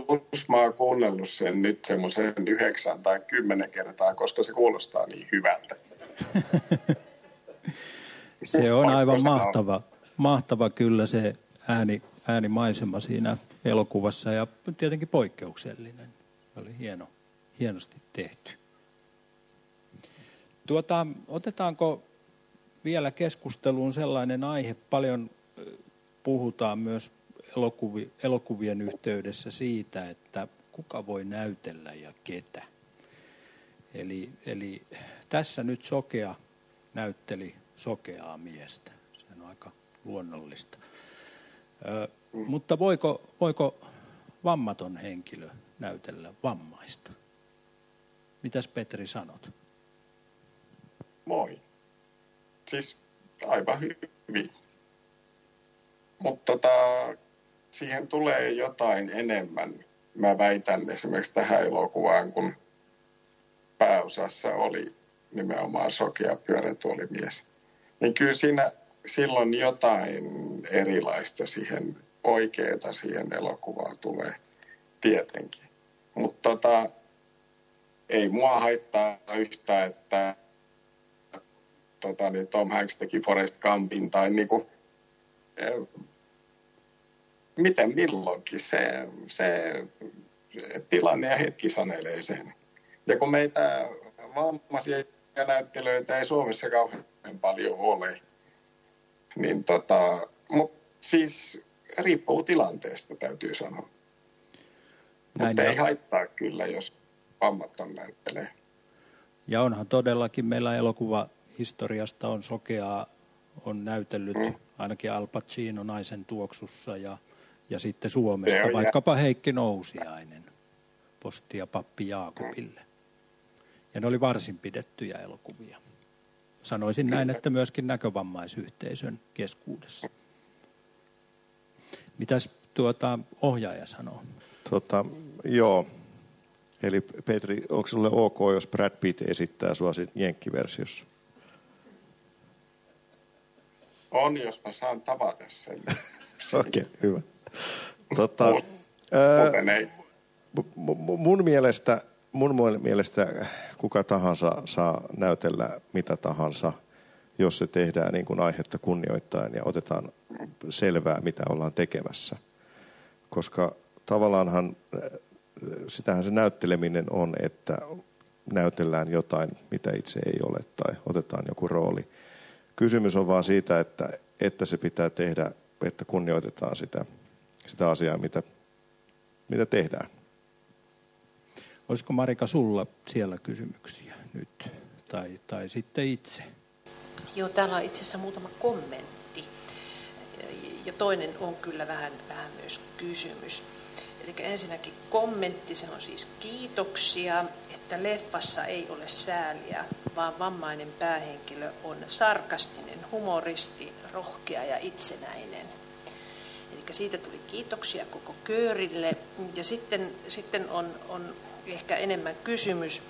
Plus mä oon kuunnellut sen nyt semmoisen yhdeksän tai kymmenen kertaa, koska se kuulostaa niin hyvältä. Se on aivan mahtava, mahtava kyllä se ääni, äänimaisema siinä elokuvassa ja tietenkin poikkeuksellinen. Se oli hieno, hienosti tehty. Tuota, otetaanko vielä keskusteluun sellainen aihe, paljon puhutaan myös elokuvi, elokuvien yhteydessä siitä, että kuka voi näytellä ja ketä. Eli, eli tässä nyt Sokea näytteli sokeaa miestä, se on aika luonnollista. Ö, mutta voiko, voiko vammaton henkilö näytellä vammaista? Mitäs Petri sanot? Moi. Siis aivan hyvin. Mutta tota, siihen tulee jotain enemmän. Mä väitän esimerkiksi tähän elokuvaan, kun pääosassa oli nimenomaan sokea pyörätuolimies. Niin kyllä siinä silloin jotain erilaista siihen oikeeta siihen elokuvaan tulee tietenkin. Mutta tota, ei mua haittaa yhtään, että Tota, niin Tom Hanks teki Forrest Gumpin tai niinku, eh, miten milloinkin se, se, se tilanne ja hetki sanelee sen. Ja kun meitä vammaisia näyttelijöitä ei Suomessa kauhean paljon ole, niin tota, mut siis riippuu tilanteesta täytyy sanoa. Mutta ei haittaa kyllä, jos vammaton näyttelee. Ja onhan todellakin meillä elokuva historiasta on sokeaa, on näytellyt mm. ainakin Al Pacino Naisen tuoksussa ja, ja sitten Suomesta on, vaikkapa ja Heikki Nousiainen, Posti ja pappi Jaakobille. Ja ne oli varsin pidettyjä elokuvia. Sanoisin näin, että myöskin näkövammaisyhteisön keskuudessa. Mitäs tuota ohjaaja sanoo? Tota, joo. Eli Petri, onko sinulle ok, jos Brad Pitt esittää sinua jenkkiversiossa? On, jos mä saan tavata sen. Okei, okay, hyvä. Tota, ää, mun, mielestä, mun mielestä kuka tahansa saa näytellä mitä tahansa, jos se tehdään niin kuin aihetta kunnioittain ja otetaan selvää, mitä ollaan tekemässä. Koska tavallaanhan sitähän se näytteleminen on, että näytellään jotain, mitä itse ei ole, tai otetaan joku rooli. Kysymys on vaan siitä, että, että se pitää tehdä, että kunnioitetaan sitä, sitä asiaa, mitä, mitä tehdään. Olisiko Marika sulla siellä kysymyksiä nyt tai, tai sitten itse? Joo, täällä on itse asiassa muutama kommentti ja toinen on kyllä vähän, vähän myös kysymys. Eli ensinnäkin kommentti, se on siis kiitoksia, että leffassa ei ole sääliä, vaan vammainen päähenkilö on sarkastinen, humoristi, rohkea ja itsenäinen. Eli siitä tuli kiitoksia koko köörille. Ja sitten, sitten on, on ehkä enemmän kysymys.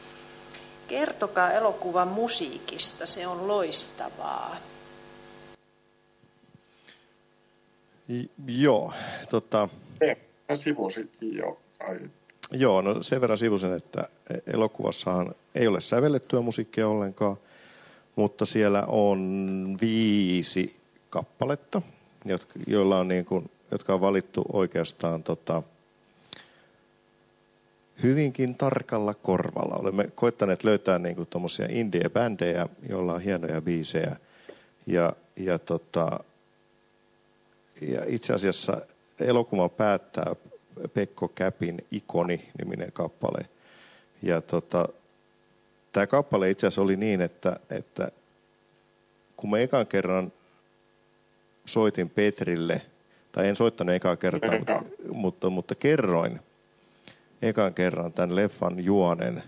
Kertokaa elokuvan musiikista, se on loistavaa. I, joo, tota... Sivusitkin jo. Ai. Joo, no sen verran sivusen, että elokuvassahan ei ole sävellettyä musiikkia ollenkaan, mutta siellä on viisi kappaletta, jotka, joilla on niin kuin, jotka on valittu oikeastaan tota, hyvinkin tarkalla korvalla. Olemme koettaneet löytää niin kuin tommosia indie-bändejä, joilla on hienoja biisejä. Ja, ja, tota, ja itse asiassa elokuva päättää Pekko Käpin Ikoni-niminen kappale. Ja tota, tämä kappale itse asiassa oli niin, että, että kun mä ekan kerran soitin Petrille, tai en soittanut ekaa kertaa, mutta, mutta, mutta kerroin ekan kerran tämän leffan juonen.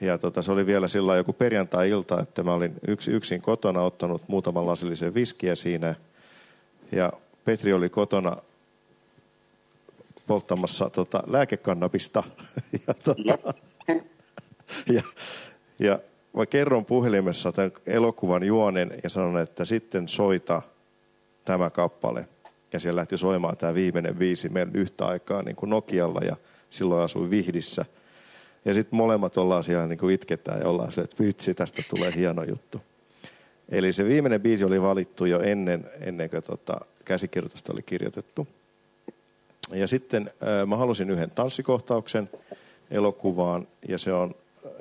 Ja tota, se oli vielä sillä joku perjantai-ilta, että mä olin yks, yksin kotona ottanut muutaman lasillisen viskiä siinä. Ja Petri oli kotona polttamassa tota, lääkekannabista. ja, tota, ja, ja mä kerron puhelimessa tämän elokuvan juonen ja sanon, että sitten soita tämä kappale. Ja siellä lähti soimaan tämä viimeinen biisi meidän yhtä aikaa niin kuin Nokialla, ja silloin asuin Vihdissä. Ja sitten molemmat ollaan siellä niin kuin itketään ja ollaan siellä, että vitsi, tästä tulee hieno juttu. Eli se viimeinen biisi oli valittu jo ennen, ennen kuin tota käsikirjoitusta oli kirjoitettu. Ja sitten äh, mä halusin yhden tanssikohtauksen elokuvaan, ja se on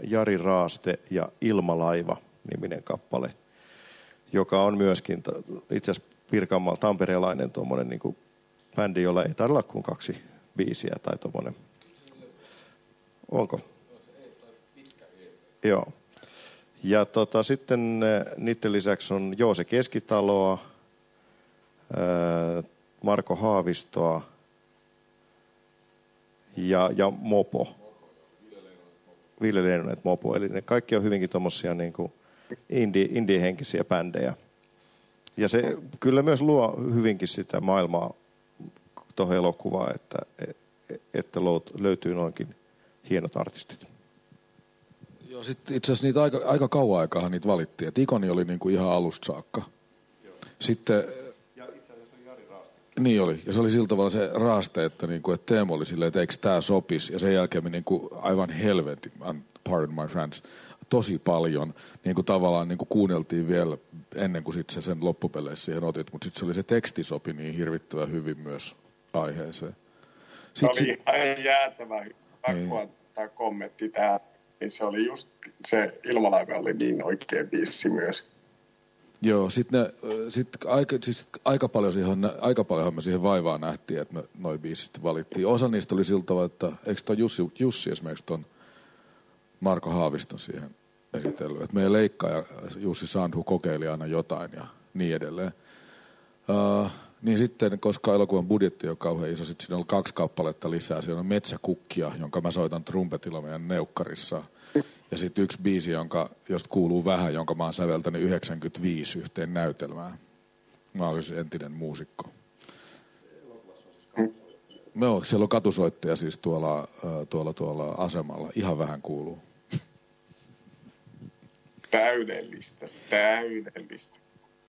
Jari Raaste ja Ilmalaiva-niminen kappale, joka on myöskin itse asiassa Pirkanmaalla tamperelainen tuommoinen niin kuin bändi, jolla ei tarvitse kuin kaksi biisiä tai tuommoinen. Onko? Joo. Ja tota, sitten niiden lisäksi on Joose Keskitaloa, Marko Haavistoa ja, ja Mopo. Ville Leinonen Mopo. Eli ne kaikki on hyvinkin tuommoisia niin kuin indie, indie-henkisiä bändejä. Ja se kyllä myös luo hyvinkin sitä maailmaa tuohon elokuvaan, että, että löytyy noinkin hienot artistit. Joo, sit itse asiassa niitä aika, aika kauan aikaa niitä valittiin. Et Ikoni oli niinku ihan alusta saakka. Joo. Sitten... Ja itse asiassa oli Jari Raaste. Niin oli. Ja se oli sillä tavalla se Raaste, että, niinku, että Teemu oli silleen, että eikö tää sopisi. Ja sen jälkeen me niinku aivan helvetin, pardon my friends, tosi paljon. Niinku tavallaan niinku kuunneltiin vielä ennen kuin sit se sen loppupeleissä siihen otit. Mutta sitten se oli se teksti sopi niin hirvittävän hyvin myös aiheeseen. Sit, se oli sit... ihan jäätävä hyvä. Pakko antaa kommentti tähän. Se oli just se Ilmalaiva oli niin oikea biisi myös. Joo, sitten sit aika, siis aika, paljon siihen, aika paljonhan me siihen vaivaa nähtiin, että me noi biisit valittiin. Osa niistä oli siltä tavalla, että eikö tuon Jussi, Jussi esimerkiksi tuon Marko Haaviston siihen esitellyt. Että meidän leikkaaja Jussi Sandhu kokeili aina jotain ja niin edelleen. Uh, Niin sitten, koska elokuvan budjetti on kauhean iso, sitten siinä on kaksi kappaletta lisää. Siinä on Metsäkukkia, jonka mä soitan trumpetilla meidän neukkarissa. Ja sitten yksi biisi, jonka, josta kuuluu vähän, jonka mä oon säveltänyt yhdeksänkymmentäviisi yhteen näytelmään. Mä oon siis entinen muusikko. No, siellä on katusoittaja siis tuolla, tuolla, tuolla asemalla. Ihan vähän kuuluu. Täydellistä, täydellistä.